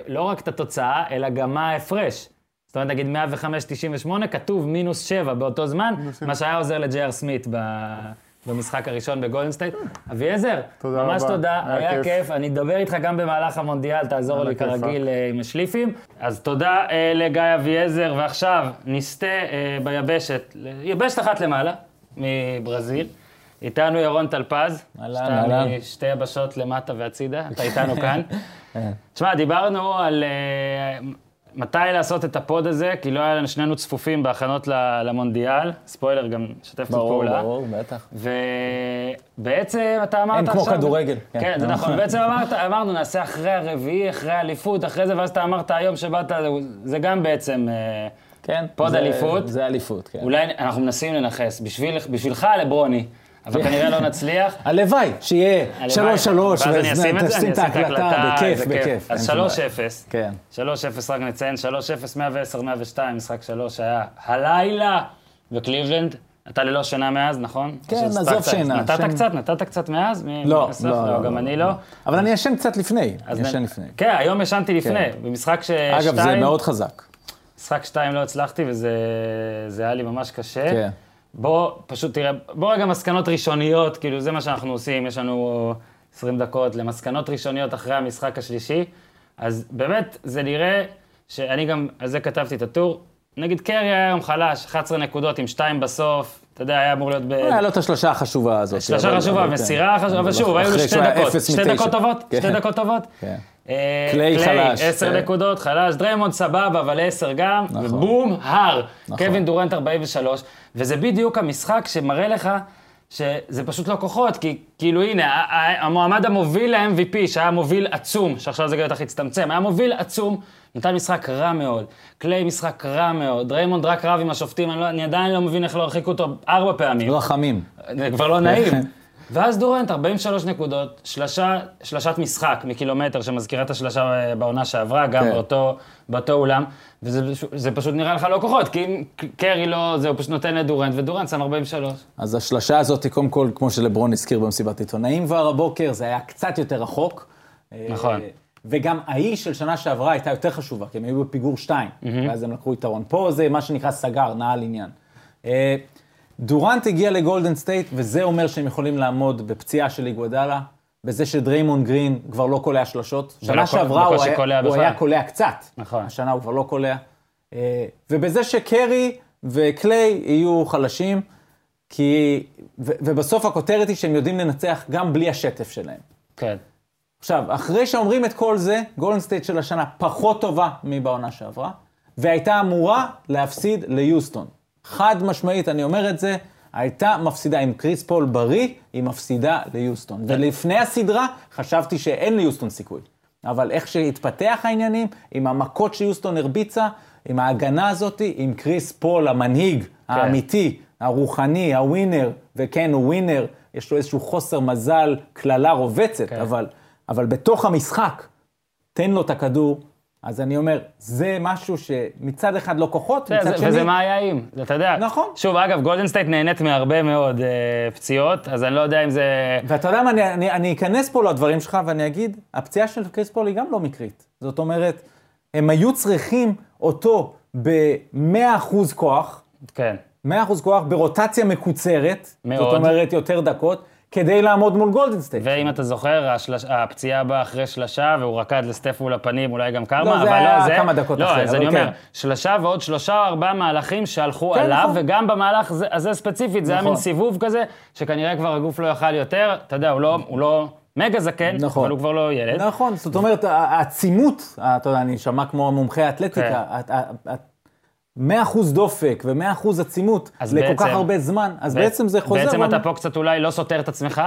לא רק את התוצאה, אלא גם מה ההפרש. זאת אומרת, נגיד מאה וחמש תשעים ושמונה, כתוב מינוס שבע באותו זמן, מה שהיה עוזר לג'י אר סמית ב... במשחק הראשון בגולדן סטייט. אביעזר, ממש תודה, היה כיף. אני אדבר איתך גם במהלך המונדיאל, תעזור לי כרגיל עם השליפים. אז תודה לגיא אביעזר, ועכשיו נסתה ביבשת, יבשת אחת למעלה, מברזיל. איתנו ירון טלפז, שתי יבשות למטה והצידה, אתה איתנו כאן. תשמע, דיברנו על מתי לעשות את הפוד הזה, כי לא היה לנו שנינו צפופים בהכנות למונדיאל, ספוילר גם שתף את הפעולה. ברור, ברור, בטח. ובעצם אתה אמרת עכשיו... אין כמו כדורגל. כן, זה נכון. בעצם אמרנו, נעשה אחרי הרביעי, אחרי האליפות, אחרי זה, ואז אתה אמרת היום שבאת, זה גם בעצם פוד אליפות. זה אליפות, כן. אולי אנחנו מנסים לנחס, בשבילך לברוני. אבל כנראה לא נצליח. הלוואי, שיהיה שלוש שלוש, ותשים את ההקלטה, בכיף, בכיף. אז שלוש אפס. כן. שלוש אפס, רק נציין, שלוש אפס, מאה ועשר, מאה ושתיים, משחק שלוש היה הלילה בקליבלנד. אתה ללא שינה מאז, נכון? כן, עזוב שינה. נתת קצת, נתת קצת מאז? לא, לא. גם אני לא. אבל אני ישן קצת לפני. ישן לפני. כן, היום ישנתי לפני, במשחק שתיים. אגב, זה מאוד חזק. משחק שתיים לא הצלחתי, וזה היה לי ממש קשה. כן. בוא, פשוט תראה, בוא רגע מסקנות ראשוניות, כאילו זה מה שאנחנו עושים, יש לנו עשרים דקות למסקנות ראשוניות אחרי המשחק השלישי, אז באמת זה נראה שאני גם, על זה כתבתי את הטור, נגיד קרי היה היום חלש, אחת עשרה נקודות עם שתיים בסוף, אתה יודע, היה אמור להיות ב... היה לא את השלושה החשובה הזאת. שלושה חשובה, מסירה החשובה, אבל שוב, היו לו שתי דקות, שתי דקות טובות, שתי דקות טובות. קליי חלש. עשר נקודות, חלש, דריימונד סבבה, אבל עשר גם, ובום, הר. קווין דורנט ארבעים ושלוש, וזה בדיוק המשחק שמראה לך שזה פשוט לא כוחות, כי כאילו הנה, המועמד המוביל ל-אם וי פי, שהיה מוביל עצום, שעכשיו זה גם בטח הצטמצם, היה מוביל עצום, נתן משחק רע מאוד, קליי משחק רע מאוד, דריימונד רק רב עם השופטים, אני, לא, אני עדיין לא מבין איך לא הרחיקו אותו ארבע פעמים. לא חמים. זה כבר לא נעים. ואז דורנט, ארבעים ושלוש נקודות, שלשה, שלשת משחק מקילומטר, שמזכירה את השלשה בעונה שעברה, גם כן. באותו, באותו אולם, וזה פשוט נראה לך לא כוחות, כי אם קרי לא, זה הוא פשוט נותן לדורנט, ודורנט שם ארבעים ושלוש. אז השלשה הזאת, קודם כל, כמו שלברון הזכיר במסיבת עיתונאים, והר הבוקר זה היה קצת יותר רחוק. נכון. וגם האי של שנה שעברה הייתה יותר חשובה, כי הם היו בפיגור שתיים, mm-hmm. ואז הם לקחו יתרון. פה זה מה שנקרא סגר, נעל עניין. דורנט הגיע לגולדן סטייט, וזה אומר שהם יכולים לעמוד בפציעה של איגוודאלה, בזה שדריימונד גרין כבר לא קולע שלושות. שנה שעברה הוא, היה, הוא היה קולע קצת, נכון. השנה הוא כבר לא קולע. ובזה שקרי וקליי יהיו חלשים, כי... ו- ובסוף הכותרת היא שהם יודעים לנצח גם בלי השטף שלהם. כן. עכשיו, אחרי שאומרים את כל זה, גולדן סטייט של השנה פחות טובה מבעונה שעברה, והייתה אמורה להפסיד ליוסטון. חד משמעית, אני אומר את זה, הייתה מפסידה עם קריס פול בריא, היא מפסידה ליוסטון. ולפני הסדרה חשבתי שאין ליוסטון סיכוי. אבל איך שהתפתח העניינים, עם המכות שיוסטון הרביצה, עם ההגנה הזאת, עם קריס פול, המנהיג, האמיתי, הרוחני, הווינר, וכן, הוא ווינר, יש לו איזשהו חוסר מזל, כללה רובצת, אבל... אבל בתוך המשחק, תן לו את הכדור, אז אני אומר, זה משהו שמצד אחד לא כוחות, מצד שני... וזה מה היה אם, אתה יודע. נכון. שוב, אגב, גולדן סטייט נהנית מהרבה מאוד פציעות, אז אני לא יודע אם זה... ואתה יודע מה, אני אכנס פה לדברים שלך, ואני אגיד, הפציעה של קריס פול היא גם לא מקרית. זאת אומרת, הם היו צריכים אותו ב-מאה אחוז כוח, כן. מאה אחוז כוח ברוטציה מקוצרת, מאוד. זאת אומרת, יותר דקות, כדי לעמוד מול גולדן סטייט. ואם אתה זוכר, הפציעה באה אחרי שלשה, והוא רקד לסטף ולפנים, אולי גם קרמה, אבל לא זה... לא, זה היה כמה דקות אחרי. לא, אז אני אומר, שלשה ועוד שלושה, ארבעה מהלכים שהלכו עליו, וגם במהלך הזה ספציפית, זה היה מין סיבוב כזה, שכנראה כבר הגוף לא יאכל יותר, אתה יודע, הוא לא מגה זקן, אבל הוא כבר לא ילד. נכון, זאת אומרת, העצימות, אתה יודע, אני שמע כמו מומחי האתלטיקה, מאה אחוז דופק ו-מאה אחוז עצימות לכל כך הרבה זמן, אז בעצם זה חוזר. בעצם אתה פה קצת אולי לא סותר את עצמך,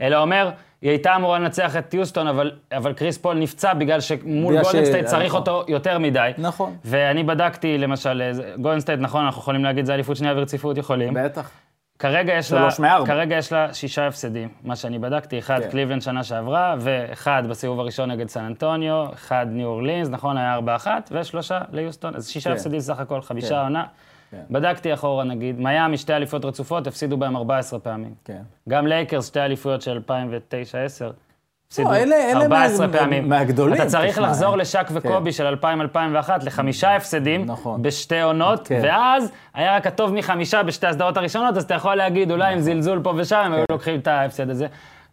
אלא אומר, היא הייתה אמורה לנצח את יוסטון, אבל קריס פול נפצע בגלל שמול גולדנסטייט צריך אותו יותר מדי. נכון. ואני בדקתי למשל, גולדנסטייט, נכון, אנחנו יכולים להגיד, זה אליפות שנייה ורציפות, יכולים. בטח. כרגע יש לה, כרגע יש לה שישה הפסדים, מה שאני בדקתי, אחד קליבלנד שנה שעברה, ואחד בסיבוב הראשון נגד סן אנטוניו, אחד ניו אורלינס, נכון, היה ארבע אחת, ושלושה ליוסטון, אז שישה הפסדים סך הכל, חמישה עונה. בדקתי אחורה נגיד, מיאמי שתי אליפויות רצופות, הפסידו בהם ארבע עשרה פעמים. גם לייקרס שתי אליפויות של אלפיים ותשע עשר, הפסידו ארבע עשרה פעמים. אתה צריך לחזור לשק וקובי של אלפיים ואחת לחמישה הפסדים בשתי עונות, ואז היה רק הטוב מחמישה בשתי הסדרות הראשונות, אז אתה יכול להגיד אולי עם זלזול פה ושם, הם היו לוקחים את ההפסד הזה.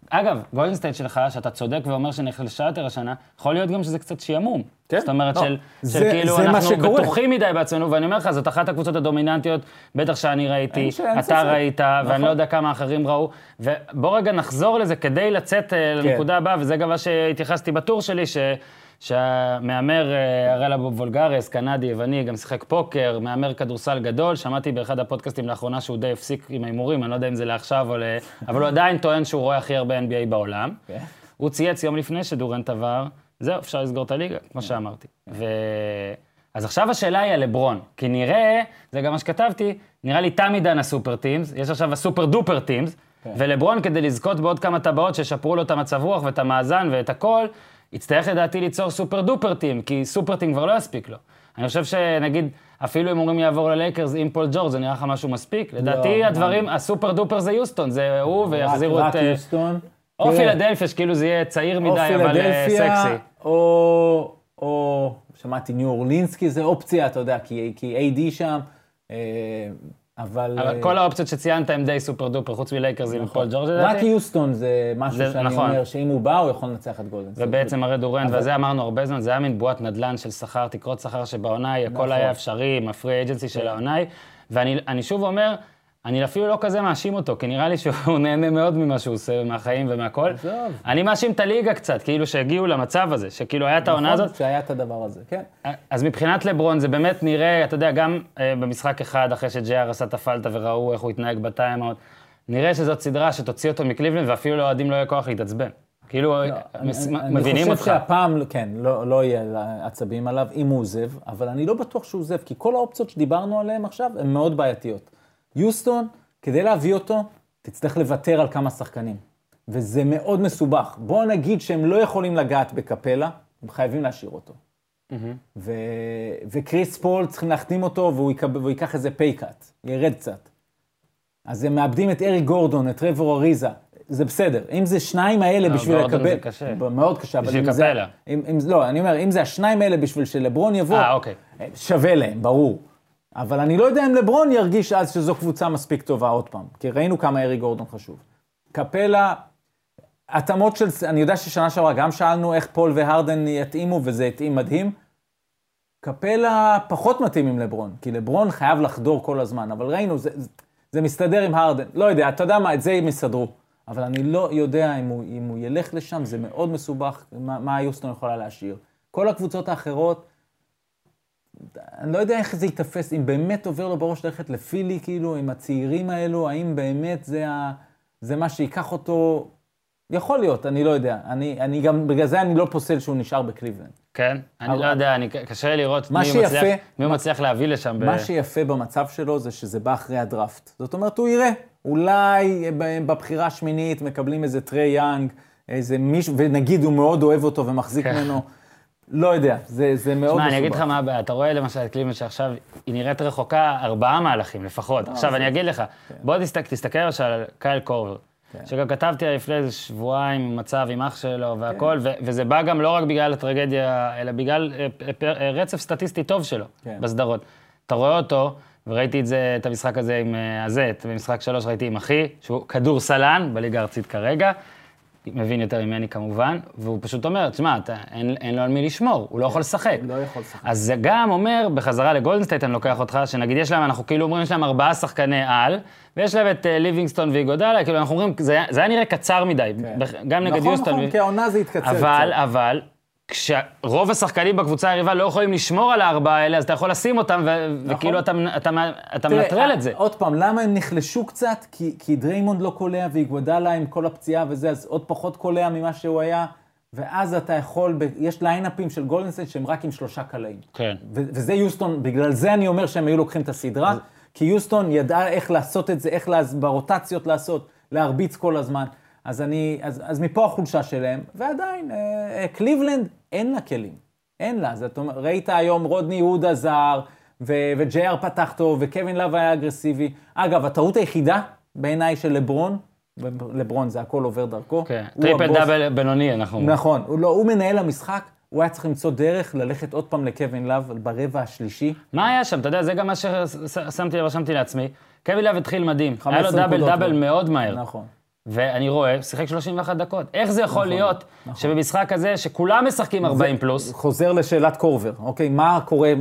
אגב, גולדנסטייט שלך, שאתה צודק ואומר שנחלשה יותר השנה, יכול להיות גם שזה קצת שיעמום. זאת אומרת, של כאילו אנחנו בטוחים מדי בעצמנו, ואני אומר לך, זאת אחת הקבוצות הדומיננטיות, בטח שאני ראיתי, אתה ראית, ואני לא יודע כמה אחרים ראו, ובוא רגע נחזור לזה כדי לצאת לנקודה הבאה, וזה גם מה שהתייחסתי בטור שלי, שהמאמר אראלה בוב וולגרס, קנדי, יווני, גם שיחק פוקר, מאמר כדורסל גדול, שמעתי באחד הפודקאסטים לאחרונה שהוא די הפסיק עם ההימורים, אני לא יודע אם זה לעכשיו, אבל הוא עדיין טוען שהוא רואה הכי הרבה אן בי איי בעולם. הוא צייץ יום לפני שדורנט עבר, זהו, אפשר לסגור את הליגה, כמו שאמרתי. אז עכשיו השאלה היא על לברון, כי נראה, זה גם מה שכתבתי, נראה לי תמידן הסופר טימס, יש עכשיו הסופר דופר טימס, ולברון כדי לזכות בעוד כמה טבעות ששפרו לו את המצב רוח ואת המאזן ואת הכל, יצטרך לדעתי ליצור סופר דופר טים, כי סופר טים כבר לא יספיק לו. אני חושב שנגיד, אפילו אם אומרים יעבור ללייקרס עם פול ג'ורג', זה נראה לך משהו מספיק. לדעתי הדברים, הסופר דופר זה יוסטון, זה הוא ויחזירו את... או פילדלפיה, שכאילו זה יהיה צעיר מדי, אבל סקסי. או, שמעתי, ניו אורלינסקי זה אופציה, אתה יודע, כי איי די שם, אבל... אבל כל האופציות שציינת הם די סופר דופר, חוץ מלייקרס עם פול ג'ורג' לדעתי. רק יוסטון זה משהו שאני אומר שאם הוא בא, הוא יכול לנצח את גולדן. ובעצם הרי דורנט, וזה אמרנו הרבה זמן, זה היה מין בועת נדל"ן של שכר, תקרות שכר שבעוני, הכל היה אפשרי, מפרי אג'נסי של העוני, ואני שוב אומר, אני אפילו לא כזה מאשים אותו, כי נראה לי שהוא נהנה מאוד ממה שהוא עושה, מהחיים ומהכל. אני מאשים את הליגה קצת, כאילו שהגיעו למצב הזה, שכאילו היה את העונה הזאת. שהיה את הדבר הזה, כן. אז מבחינת לברון זה באמת נראה, אתה יודע, גם במשחק אחד, אחרי שג'י.אר עשה את הפלטה וראו איך הוא התנהג בטיימאוט, נראה שזאת סדרה שתוציא אותו מקליבלנד, ואפילו לאוהדים לא יהיה כוח להתעצבן. כאילו, מבינים אותך. אני חושב שהפעם, כן, לא יהיה עצבים עליו אם הוא עוזב, אבל אני לא בטוח שהוא עוזב, כי כל האופציות שדיברנו עליהן עכשיו הן מאוד בעייתיות. יוסטון, כדי להביא אותו, תצטרך לוותר על כמה שחקנים. וזה מאוד מסובך. בואו נגיד שהם לא יכולים לגעת בקפלה, הם חייבים להשאיר אותו. וקריס פול צריכים להחתים אותו, והוא ייקח איזה פייקאט, ירד קצת. אז הם מאבדים את ארי גורדון, את טרוור אריזה. זה בסדר. אם זה שניים האלה בשביל לקבל... גורדון זה קשה. מאוד קשה. בשביל קפלה. לא, אני אומר, אם זה השניים האלה בשביל שלברון יבוא, שווה להם, ברור. אבל אני לא יודע אם לברון ירגיש אז שזו קבוצה מספיק טובה עוד פעם, כי ראינו כמה ארי גורדון חשוב. קפלה, התאמות של, אני יודע ששנה שעברה גם שאלנו איך פול והרדן יתאימו, וזה יתאים מדהים. קפלה פחות מתאים עם לברון, כי לברון חייב לחדור כל הזמן, אבל ראינו, זה, זה מסתדר עם הרדן. לא יודע, אתה יודע מה, את זה הם יסדרו. אבל אני לא יודע אם הוא, אם הוא ילך לשם, זה מאוד מסובך, מה, מה יוסטון יכולה להשאיר. כל הקבוצות האחרות, אני לא יודע איך זה יתפס, אם באמת עובר לו בראש ללכת לפילי, כאילו, עם הצעירים האלו, האם באמת זה, ה... זה מה שיקח אותו, יכול להיות, אני לא יודע. אני, אני גם, בגלל זה אני לא פוסל שהוא נשאר בקליבלנד. כן, אני אבל... לא יודע, אני... קשה לראות מי שיפה, מצליח, מי מה... מצליח להביא לשם. מה ב... שיפה במצב שלו זה שזה בא אחרי הדרפט. זאת אומרת, הוא יראה, אולי בבחירה השמינית מקבלים איזה טרי יאנג, איזה מישהו, ונגיד הוא מאוד אוהב אותו ומחזיק כן. ממנו. לא יודע, זה, זה מאוד מסובך. אני אגיד לך מה הבעיה, אתה רואה למשל את קליבלנד שעכשיו היא נראית רחוקה ארבעה מהלכים לפחות. עכשיו אני אגיד לך, בוא תסתכל על קייל קורבר, שגם כתבתי לפני שבועיים מצב עם אח שלו והכל, וזה בא גם לא רק בגלל הטרגדיה, אלא בגלל רצף סטטיסטי טוב שלו בסדרות. אתה רואה אותו, וראיתי את המשחק הזה עם הזט, במשחק שלוש ראיתי עם אחי, שהוא כדור סלן בליגה הארצית כרגע, מבין יותר ממני כמובן, והוא פשוט אומר, תשמע, אין לו על מי לשמור, הוא לא יכול לשחק. לא יכול לשחק. אז זה גם אומר, בחזרה לגולדנסטייט אני לוקח אותך, שנגיד יש להם, אנחנו כאילו אומרים, יש להם ארבעה שחקני על, ויש להם את ליבינגסטון ויגודלה, כאילו אנחנו אומרים, זה היה נראה קצר מדי, גם נגד יוסטון. נכון, נכון, כי העונה זה התקצר. אבל, אבל, כשרוב השחקנים בקבוצה היריבה לא יכולים לשמור על הארבעה האלה, אז אתה יכול לשים אותם, וכאילו אתה מנטרל את זה. עוד פעם, למה הם נחלשו קצת? כי דריימונד לא קולע, והיגואדאלה עם כל הפציעה וזה, אז עוד פחות קולע ממה שהוא היה, ואז אתה יכול, יש ליינאפים של גולדן סטייט שהם רק עם שלושה קלעים. כן. וזה יוסטון, בגלל זה אני אומר שהם היו לוקחים את הסדרה, כי יוסטון ידעה איך לעשות את זה, איך ברוטציות לעשות, להרביץ כל הזמן. אז אני, אז, אז מפה החולשה שלהם, ועדיין, אה, אה, קליבלנד אין לה כלים, אין לה. אז אתה אומר, ראית היום רוד ניוד עזר, ו- וג'י אר פתח טוב, וקווין לב היה אגרסיבי. אגב, הטעות היחידה בעיניי של לברון, לברון זה הכל עובר דרכו. כן, טריפל דאבל בינוני, אנחנו. נכון, הוא, לא, הוא מנהל המשחק, הוא היה צריך למצוא דרך ללכת עוד פעם לקווין לב ברבע השלישי. מה היה שם? אתה יודע, זה גם מה ששמתי, רשמתי לעצמי. קווין לב התחיל מדהים, היה לו דאבל דאבל מאוד מהר. נכון. ואני רואה, שיחק שלושים ואחת דקות. איך זה יכול להיות שבמשחק הזה, שכולם משחקים ארבעים פלוס? חוזר לשאלת קורבר, אוקיי? מה קורה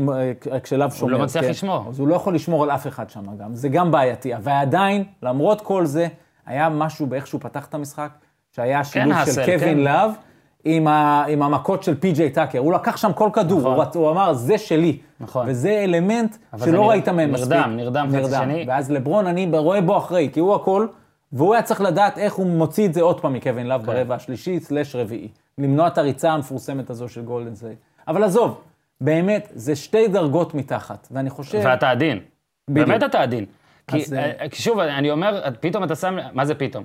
כשלב שומר? הוא לא מצליח לשמור. אז הוא לא יכול לשמור על אף אחד שם גם. זה גם בעייתי. ועדיין, למרות כל זה, היה משהו באיך שהוא פתח את המשחק, שהיה השילוב של קווין לב עם המכות של פי-ג'יי טאקר. הוא לקח שם כל כדור, הוא אמר, זה שלי. וזה אלמנט שלא ראית מהם מספיק. נרדם, נרדם חצי שני. ואז לברון, אני רואה בו אחרי, כי הוא הכל והוא היה צריך לדעת איך הוא מוציא את זה עוד פעם מכוון לב ברבע השלישי, סלש רביעי. למנוע את הריצה המפורסמת הזו של גולדן סטייט. אבל עזוב, באמת, זה שתי דרגות מתחת, ואני חושב ואתה עדין. באמת אתה עדין. כי שוב, אני אומר, פתאום אתה שם, מה זה פתאום?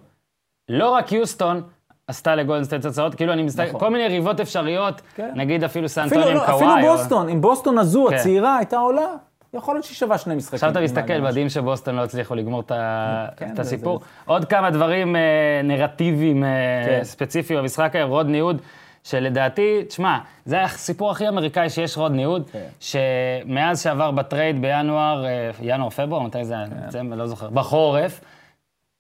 לא רק יוסטון עשתה לגולדן סטייט הצעות, כאילו אני מסתכל, כל מיני ריבות אפשריות, נגיד אפילו סנטוני עם קוואי. אפילו בוסטון, עם בוסטון הזו, הצעירה הייתה עולה. יכול להיות ששווה שני משחקים. עכשיו אתה מסתכל, מדהים שבוסטון לא הצליחו לגמור את הסיפור. עוד כמה דברים נרטיביים ספציפיים במשחק היום, רוד ניוד, שלדעתי, תשמע, זה הסיפור הכי אמריקאי שיש רוד ניוד, שמאז שעבר בטרייד בינואר, ינואר, פברואר, מתי זה? אני לא זוכר, בחורף,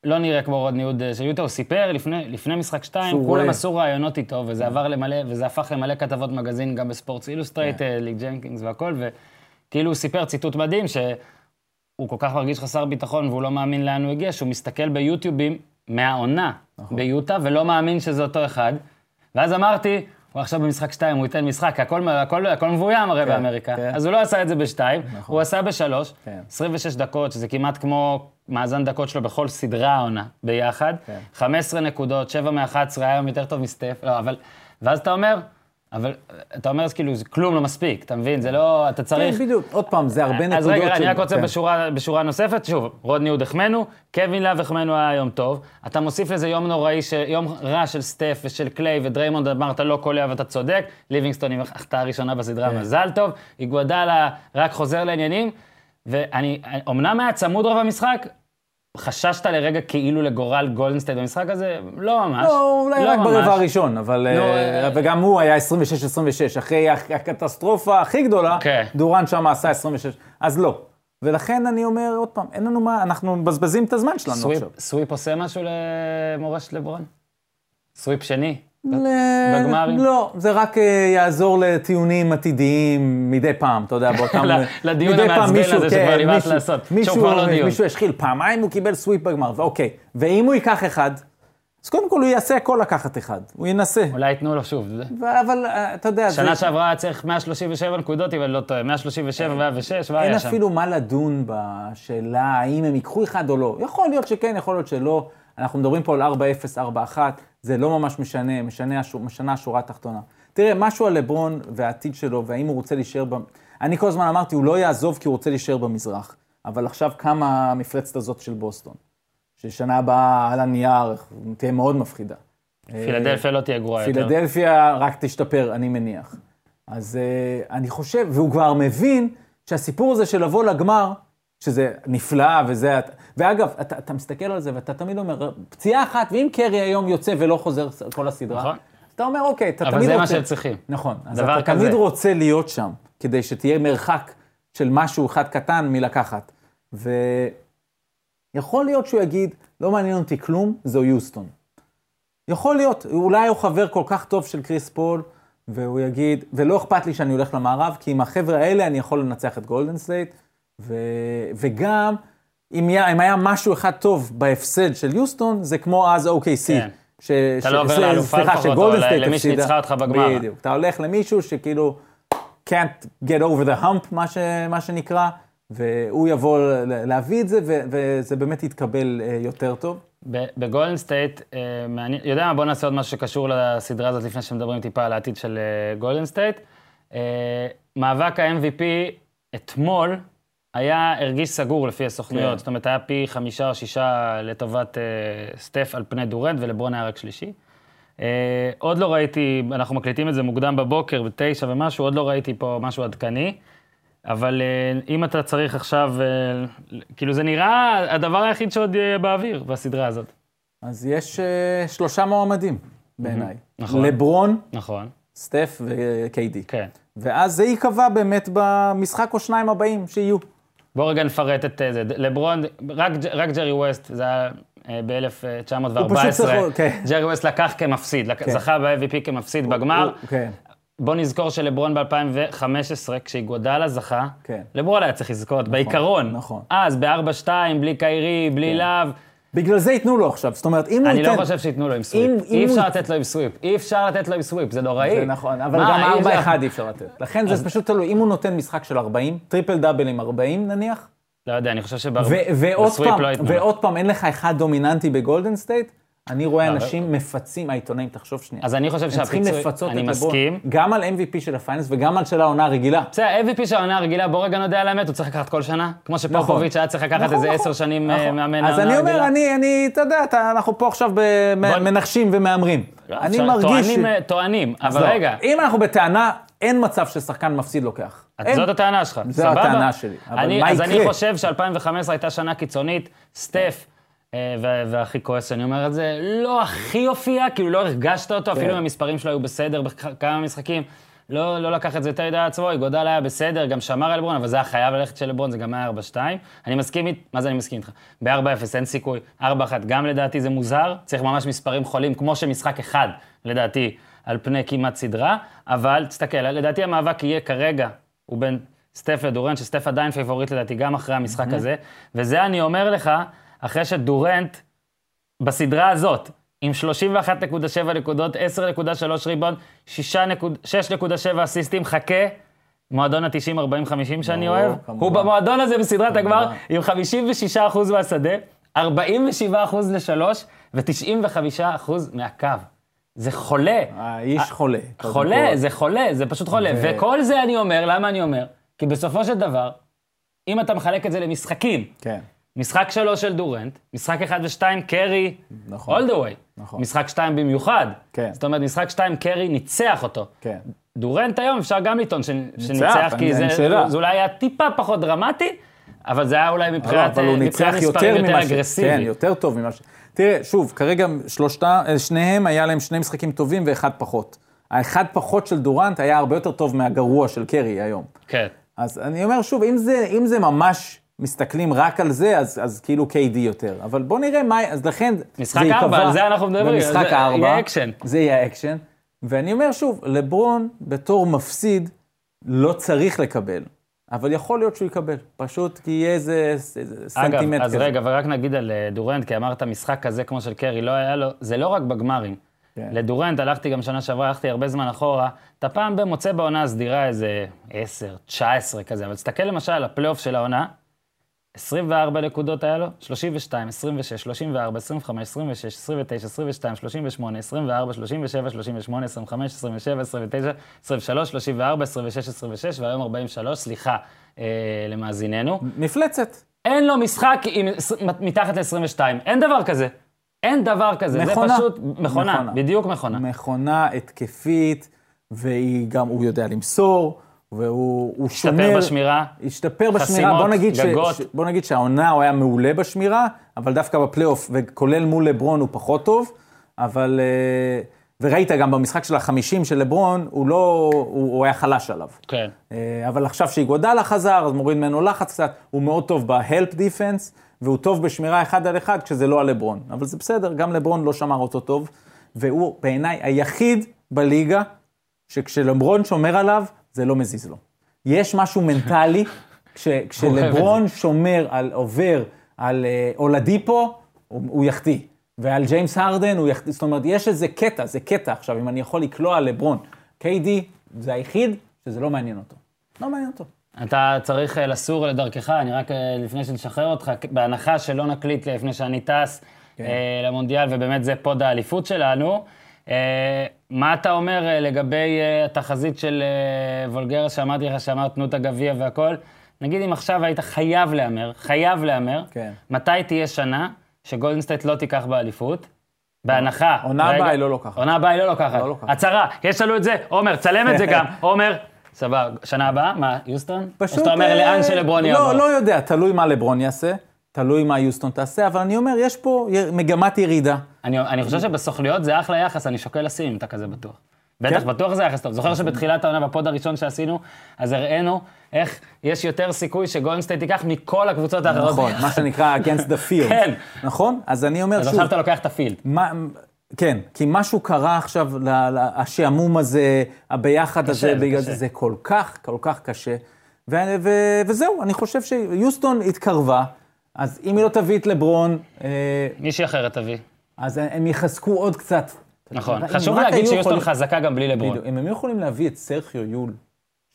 לא נראה כמו רוד ניוד של יוטה, הוא סיפר לפני משחק שתיים, כולם עשו רעיונות איתו, וזה עבר למלא, וזה הפך למלא כתבות מגזין, גם בספורטס אילוסטרייט, ליג ג'נקינס והכל, ו כאילו הוא סיפר ציטוט מדהים, שהוא כל כך מרגיש חסר ביטחון, והוא לא מאמין לאן הוא הגיע, שהוא מסתכל ביוטיובים מהעונה ביוטה, ולא מאמין שזה אותו אחד. ואז אמרתי, הוא עכשיו במשחק שתיים, הוא ייתן משחק, הכל, הכל, הכל מבוים הרי באמריקה. אז הוא לא עשה את זה בשתיים, הוא עשה בשלוש, עשרים ושש דקות, שזה כמעט כמו מאזן דקות שלו בכל סדרה העונה ביחד. חמש עשרה נקודות, שבע מאחת עשרה, היום יותר טוב מסטף, לא, אבל ואז אתה אומר אבל אתה אומר, אז כאילו, כלום לא מספיק, אתה מבין? זה לא, אתה צריך כן, בדיוק. עוד פעם, זה הרבה נקודות. אז רגע, אני רק רוצה בשורה נוספת, שוב, רוד ניוד החמנו, קווין לב החמנו היה יום טוב, אתה מוסיף לזה יום נוראי, יום רע של סטף ושל קליי ודריימונד, אמרת לא קולע ואתה צודק, ליבינגסטון עם החטאה הראשונה בסדרה, מזל טוב, היגואדאלה רק חוזר לעניינים, ואני, אמנם היה צמוד רוב המשחק, חששת לרגע כאילו לגורל גולדן סטייט במשחק הזה? לא ממש. לא, אולי רק ברבע הראשון, אבל וגם הוא היה עשרים ושש עשרים ושש, אחרי הקטסטרופה הכי גדולה, דורנט שם עשה עשרים ושש, אז לא. ולכן אני אומר עוד פעם, אין לנו מה, אנחנו מבזבזים את הזמן שלנו עכשיו. סוויפ עושה משהו למורשת לברון? סוויפ שני? בגמרים? לא, זה רק יעזור לטיעונים עתידיים מדי פעם, אתה יודע, באותם לדיון המעצבן הזה שכבר ליבט לעשות, שהוא כבר לא דיון. מישהו השחיל פעמיים, הוא קיבל סוויפ בגמר, ואוקיי, ואם הוא ייקח אחד, אז קודם כל הוא יעשה הכל לקחת אחד, הוא ינסה. אולי יתנו לו שוב, אבל אתה יודע שנה שעברה צריך מאה שלושים ושבע נקודות, אבל לא טועה, מאה שלושים ושבע, מאה ושש, אין אפילו מה לדון בשאלה האם הם ייקחו אחד או לא. יכול להיות שכן, יכול להיות שלא. אנחנו מדברים פה על ארבע אפס, ארבע אחת, זה לא ממש משנה, משנה השורה התחתונה. תראה, משהו על לברון והעתיד שלו, והאם הוא רוצה להישאר במ אני כל הזמן אמרתי, הוא לא יעזוב כי הוא רוצה להישאר במזרח. אבל עכשיו קמה המפלצת הזאת של בוסטון, ששנה הבאה על הנייר תהיה מאוד מפחידה. פילדלפיה לא תהיה גרועה יותר. פילדלפיה רק תשתפר, אני מניח. אז אני חושב, והוא כבר מבין שהסיפור הזה של לבוא לגמר, שזה נפלא, וזה ואגב, אתה, אתה מסתכל על זה, ואתה תמיד אומר, פציעה אחת, ואם קרי היום יוצא ולא חוזר כל הסדרה, נכון. אתה אומר, אוקיי, אתה תמיד רוצה אבל זה מה שצריכים. נכון, אז אתה כזה. תמיד רוצה להיות שם, כדי שתהיה מרחק של משהו אחד קטן מלקחת. ויכול להיות שהוא יגיד, לא מעניין אותי כלום, זהו יוסטון. יכול להיות, אולי הוא חבר כל כך טוב של קריס פול, והוא יגיד, ולא אכפת לי שאני הולך למערב, כי עם החבר'ה האלה אני יכול לנצח את גולדן סטייט, ו וגם אם היה משהו אחד טוב בהפסד של יוסטון, זה כמו אז אוקיי סי, אתה לא עובר לאלופה לפחות, או למי שניצחה אותך בגמר. בדיוק, אתה הולך למישהו שכאילו, can't get over the hump, מה שנקרא, והוא יבוא להביא את זה, וזה באמת יתקבל יותר טוב. בגולדן סטייט, יודע מה, בוא נעשה עוד משהו שקשור לסדרה הזאת, לפני שמדברים טיפה על העתיד של גולדן סטייט. מאבק ה-אם וי פי אתמול, היה הרגיש סגור לפי הסוכנויות, yeah. זאת אומרת, היה פי חמישה או שישה לטובת uh, סטף על פני דורנט, ולברון היה רק שלישי. Uh, עוד לא ראיתי, אנחנו מקליטים את זה מוקדם בבוקר, בתשע ומשהו, עוד לא ראיתי פה משהו עדכני, אבל uh, אם אתה צריך עכשיו, uh, כאילו זה נראה הדבר היחיד שעוד יהיה באוויר בסדרה הזאת. אז יש uh, שלושה מועמדים בעיניי. Mm-hmm. נכון. לברון, נכון. סטף וקיידי. כן. ואז זה ייקבע באמת במשחק או שניים הבאים שיהיו. בואו רגע נפרט את זה. לברון, רק, רק ג'רי ווסט, זה היה ב-אלף תשע מאות וארבע עשרה, okay. ג'רי ווסט לקח כמפסיד, okay. זכה ב-אם וי פי כמפסיד okay. בגמר. Okay. בואו נזכור שלברון ב-אלפיים וחמש עשרה, כשהיגודלה זכה, okay. לברון היה צריך לזכות, נכון, בעיקרון. נכון. אז ב-ארבע שתיים, בלי קיירי, בלי okay. לב. בגלל זה ייתנו לו עכשיו, זאת אומרת, אם הוא ייתן... אני לא חושב שייתנו לו עם סוויפ. אי אפשר לתת לו עם סוויפ. אי אפשר לתת לו עם סוויפ, זה נוראי. זה נכון, אבל גם ארבע אחד אי אפשר לתת. לכן זה פשוט תלוי, אם הוא נותן משחק של ארבעים, טריפל דאבל עם ארבעים נניח. לא יודע, אני חושב שבסוויפ לא ייתנו. ועוד פעם, אין לך אחד דומיננטי בגולדן סטייט, אני רואה אנשים מפצים, העיתונאים, תחשוב שנייה. אז אני חושב שהפיצוי, אני מסכים. גם על אם וי פי של הפיינלס וגם על של העונה הרגילה. בסדר, אם וי פי של העונה הרגילה, בוא רגע נודע על האמת, הוא צריך לקחת כל שנה, כמו שפופוביץ' היה צריך לקחת איזה עשר שנים מאמן. אז אני אומר, אני, אתה יודע, אנחנו פה עכשיו מנחשים ומאמרים. אני מרגיש... טוענים, אבל רגע. אם אנחנו בטענה, אין מצב ששחקן מפסיד לוקח. זאת הטענה שלך, סבבה? זו הטענה שלי, אבל מה יקרה? והכי כועס, אני אומר את זה, לא הכי הופיע, כאילו לא הרגשת אותו, אפילו המספרים שלו היו בסדר בכמה משחקים, לא לקח את זה יותר ידי עצמו, היגודל היה בסדר, גם שמר על לברון, אבל זה היה חייב ללכת של לברון, זה גם היה ארבע שתיים. אני מסכים איתך, מה זה אני מסכים איתך? ב-ארבע אפס אין סיכוי, ארבע אחת גם לדעתי זה מוזר, צריך ממש מספרים חולים, כמו שמשחק אחד לדעתי על פני כמעט סדרה, אבל תסתכל, לדעתי המאבק יהיה כרגע, הוא בין סטף לדורנט, שסטף עדיין פייבורית לדעתי גם אחרי המשחק הזה, וזה אני אומר לך אחרי שדורנט בסדרה הזאת, עם שלושים ואחת נקודה שבע נקודות, עשר נקודה שלוש ריבון, שש נקודה שבע אסיסטים, חכה, מועדון ה-תשעים ארבעים חמישים שאני אוהב, הוא במועדון הזה בסדרת הגמר, עם חמישים ושישה אחוז מהשדה, ארבעים ושבעה אחוז לשלוש, ו-תשעים וחמישה אחוז מהקו. זה חולה. האיש חולה. חולה, זה חולה, זה פשוט חולה. וכל זה אני אומר, למה אני אומר? כי בסופו של דבר, אם אתה מחלק את זה למשחקים, כן. משחק שלו של דורנט, משחק אחד ושתיים קרי, all the way. משחק שתיים במיוחד. זאת אומרת, משחק שתיים קרי ניצח אותו. דורנט היום אפשר גם לטעון שניצח, כי זה אולי היה טיפה פחות דרמטי, אבל זה היה אולי מבחינת מספרים יותר אגרסיבי. כן, יותר טוב ממה ש... תראה, שוב, כרגע שניהם היה להם שני משחקים טובים ואחד פחות. האחד פחות של דורנט היה הרבה יותר טוב מהגרוע של קרי היום. כן. אז אני אומר שוב, אם זה ממש... מסתכלים רק על זה, אז, אז כאילו קיי די יותר. אבל בוא נראה מה, אז לכן משחק ארבע, על זה אנחנו מדברים. במשחק ארבע, יהיה אקשן. זה יהיה אקשן. ואני אומר שוב, לברון בתור מפסיד לא צריך לקבל, אבל יכול להיות שהוא יקבל. פשוט כי יהיה איזה סנטימט כזה. אגב, אז רגע, ורק נגיד על דורנט, כי אמרת משחק כזה כמו של קרי, לא היה לו, זה לא רק בגמרים. לדורנט הלכתי גם שנה שעברה, הלכתי הרבה זמן אחורה, אתה פעם במוצא בעונה הסדירה איזה עשר, תשע עשרה כזה, אבל תסתכל למשל על הפלייאוף של העונה, עשרים וארבע נקודות היה לו, שלושים ושתיים, עשרים ושש, שלושים וארבע, עשרים וחמש, עשרים ושש, עשרים ושתיים, שלושים ושמונה, עשרים וארבע, שלושים ושבע, שלושים ושמונה, עשרים ושבע, עשרים ושש, עשרים ושש, עשרים ושבע, עשרים ושש, והיום ארבעים ושלוש, סליחה למאזיננו. מפלצת. אין לו משחק מתחת ל-עשרים ושתיים, אין דבר כזה. אין דבר כזה, זה פשוט מכונה, בדיוק מכונה. מכונה התקפית, והיא גם, הוא יודע למסור, והוא שומר, השתפר בשמירה, בוא נגיד, ש, בוא נגיד שהעונה הוא היה מעולה בשמירה, אבל דווקא בפלייאוף, וכולל מול לברון הוא פחות טוב, אבל, וראית גם במשחק של החמישים של לברון, הוא לא, הוא, הוא היה חלש עליו. כן. אבל עכשיו שהיגודלה חזר, אז מוריד ממנו לחץ קצת, הוא מאוד טוב ב-help defense, והוא טוב בשמירה אחד על אחד, כשזה לא הלברון. אבל זה בסדר, גם לברון לא שמר אותו טוב, והוא בעיניי היחיד בליגה, שכשלברון שומר עליו, זה לא מזיז לו. יש משהו מנטלי, כש, כשלברון שומר על עובר, על אולדיפו, הוא, הוא יחטיא. ועל ג'יימס הרדן, זאת אומרת, יש איזה קטע, זה קטע עכשיו, אם אני יכול לקלוע לברון. קיי די זה היחיד שזה לא מעניין אותו. לא מעניין אותו. אתה צריך לסור לדרכך, אני רק לפני שנשחרר אותך, בהנחה שלא נקליט לפני שאני טס למונדיאל, ובאמת זה פוד האליפות שלנו. מה אתה אומר לגבי התחזית של וולגרס, שאמרתי לך, שאמרת תנו את הגביע והכל? נגיד אם עכשיו היית חייב להמר, חייב להמר, מתי תהיה שנה שגולדן סטייט לא תיקח באליפות? בהנחה. עונה הבאה היא לא לוקחת. עונה הבאה היא לא לוקחת. הצהרה, יש לנו את זה, עומר, צלם את זה גם, עומר. סבבה, שנה הבאה, מה, יוסטון? פשוט... אז אתה אומר לאן שלברון יעבור? לא, לא יודע, תלוי מה לברון יעשה, תלוי מה יוסטון תעשה, אבל אני אומר, יש פה מגמת ירידה. אני חושב שבסוכליות זה אחלה יחס, אני שוקל לשים, אתה כזה בטוח. בטח, בטוח זה יחס טוב. זוכר שבתחילת העונה, בפוד הראשון שעשינו, אז הראינו איך יש יותר סיכוי שגולדן סטייט ייקח מכל הקבוצות האחרות. נכון, מה שנקרא against the field. כן. נכון? אז אני אומר שוב... אז עכשיו אתה לוקח את הפילד. כן, כי משהו קרה עכשיו, השעמום הזה, הביחד הזה, בגלל זה כל כך, כל כך קשה. וזהו, אני חושב שיוסטון התקרבה, אז אם היא לא תביא את לברון... מישהי אחרת תביא. אז הם יחזקו עוד קצת. נכון, חשוב להגיד שיוסטון חזקה גם בלי לברון. אם הם יכולים להביא את סרחיו יול,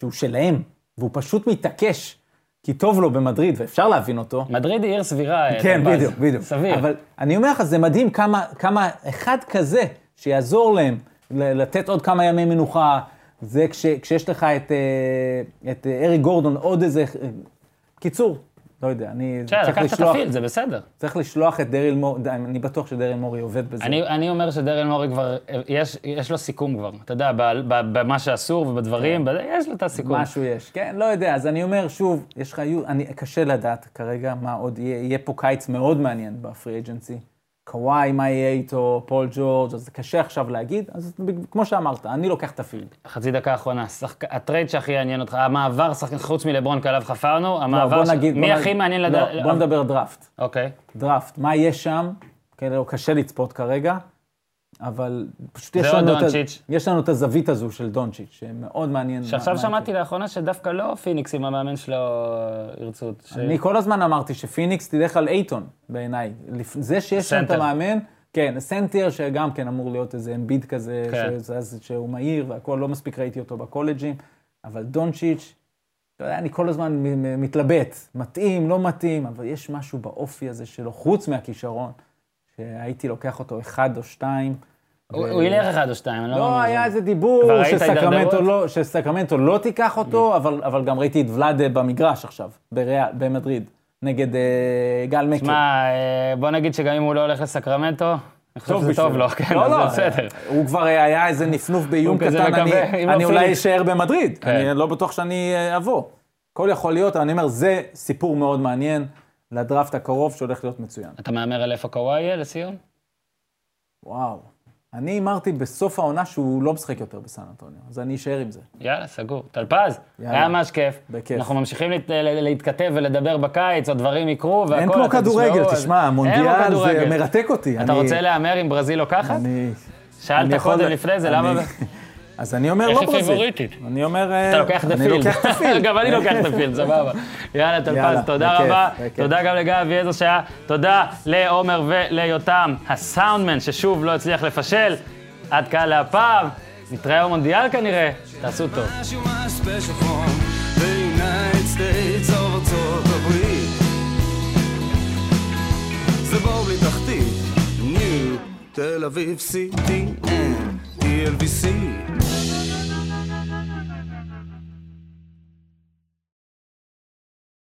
שהוא שלהם, והוא פשוט מתעקש, כי טוב לו במדריד, ואפשר להבין אותו. מדריד היא עיר סבירה. כן, בדיוק, בדיוק. סביר. אבל אני אומר לך, זה מדהים כמה, כמה אחד כזה שיעזור להם לתת עוד כמה ימי מנוחה, זה כש, כשיש לך את, את ארי גורדון, עוד איזה... קיצור, לא יודע, אני שע, צריך לשלוח... לקחת תפיל, זה בסדר. צריך לשלוח את דריל מור, אני בטוח שדריל מורי עובד בזה. אני, אני אומר שדריל מורי כבר, יש, יש לו סיכום כבר. אתה יודע, במה שאסור ובדברים, כן. יש לו את הסיכום. משהו יש, כן, לא יודע. אז אני אומר שוב, יש לך, אני קשה לדעת כרגע מה עוד, יהיה, יהיה פה קיץ מאוד מעניין בפרי אג'נסי. קוואי, מה יהיה איתו, פול ג'ורג', אז זה קשה עכשיו להגיד, אז כמו שאמרת, אני לוקח את הפילד. חצי דקה האחרונה, הטרייד שהכי יעניין אותך, המעבר, חוץ מלברון כעליו חפרנו, המעבר, מי הכי מעניין לדעת? בוא נדבר דראפט. אוקיי. דראפט, מה יהיה שם? קשה לצפות כרגע, אבל פשוט יש לנו את הזווית הזו של דונצ'יץ' שמאוד מעניין. שעכשיו שמעתי לאחרונה שדווקא לא פיניקס עם המאמן שלו ירצות. אני כל הזמן אמרתי שפיניקס תלך על אייטון בעיניי. זה שיש שם את המאמן, כן, סנטר שגם כן אמור להיות איזה אמביד כזה, שהוא מהיר והכל, לא מספיק ראיתי אותו בקולג'ים, אבל דונצ'יץ', אני כל הזמן מתלבט, מתאים, לא מתאים, אבל יש משהו באופי הזה שלו, חוץ מהכישרון, שהייתי לוקח אותו אחד או שתיים. הוא ילך אחד או שתיים. לא, היה איזה דיבור שסקרמנטו לא תיקח אותו, אבל גם ראיתי את ולאדה במגרש עכשיו, במדריד, נגד גל מקי. שמע, בוא נגיד שגם אם הוא לא הולך לסקרמנטו, אני חושב שזה טוב לו, כן, זה בסדר. הוא כבר היה איזה נפנוף באיום קטן, אני אולי אשאר במדריד, אני לא בטוח שאני אבוא. כל יכול להיות, אני אומר, זה סיפור מאוד מעניין, לדראפט הקרוב שהולך להיות מצוין. אתה מאמר על איפה קוואי יהיה לסיום? וואו. אני אמרתי בסוף העונה שהוא לא משחק יותר בסן אנטוניו, אז אני אשאר עם זה. יאללה, סגור. טלפז, היה ממש כיף. בכיף. אנחנו ממשיכים להתכתב ולדבר בקיץ, או דברים יקרו, והכל... אין כמו כדורגל, תשמע, המונדיאל זה מרתק אותי. אתה רוצה לאמר עם ברזיל לוקחת? שאלת קודם לפני זה, למה... אז אני אומר לא ברזיל. אני אומר... אתה לוקח דפיל. גם אני לוקח דפיל, סבבה. יאללה, טלפז, תודה רבה. תודה גם לגיא אביעזר שהיה. תודה לעומר וליותם, הסאונדמן ששוב לא הצליח לפשל. עד כאן להפעם. נתראה במונדיאל כנראה. תעשו טוב. זה בואו לי תחתית. ניו, תל אביב, סי די אם. L V C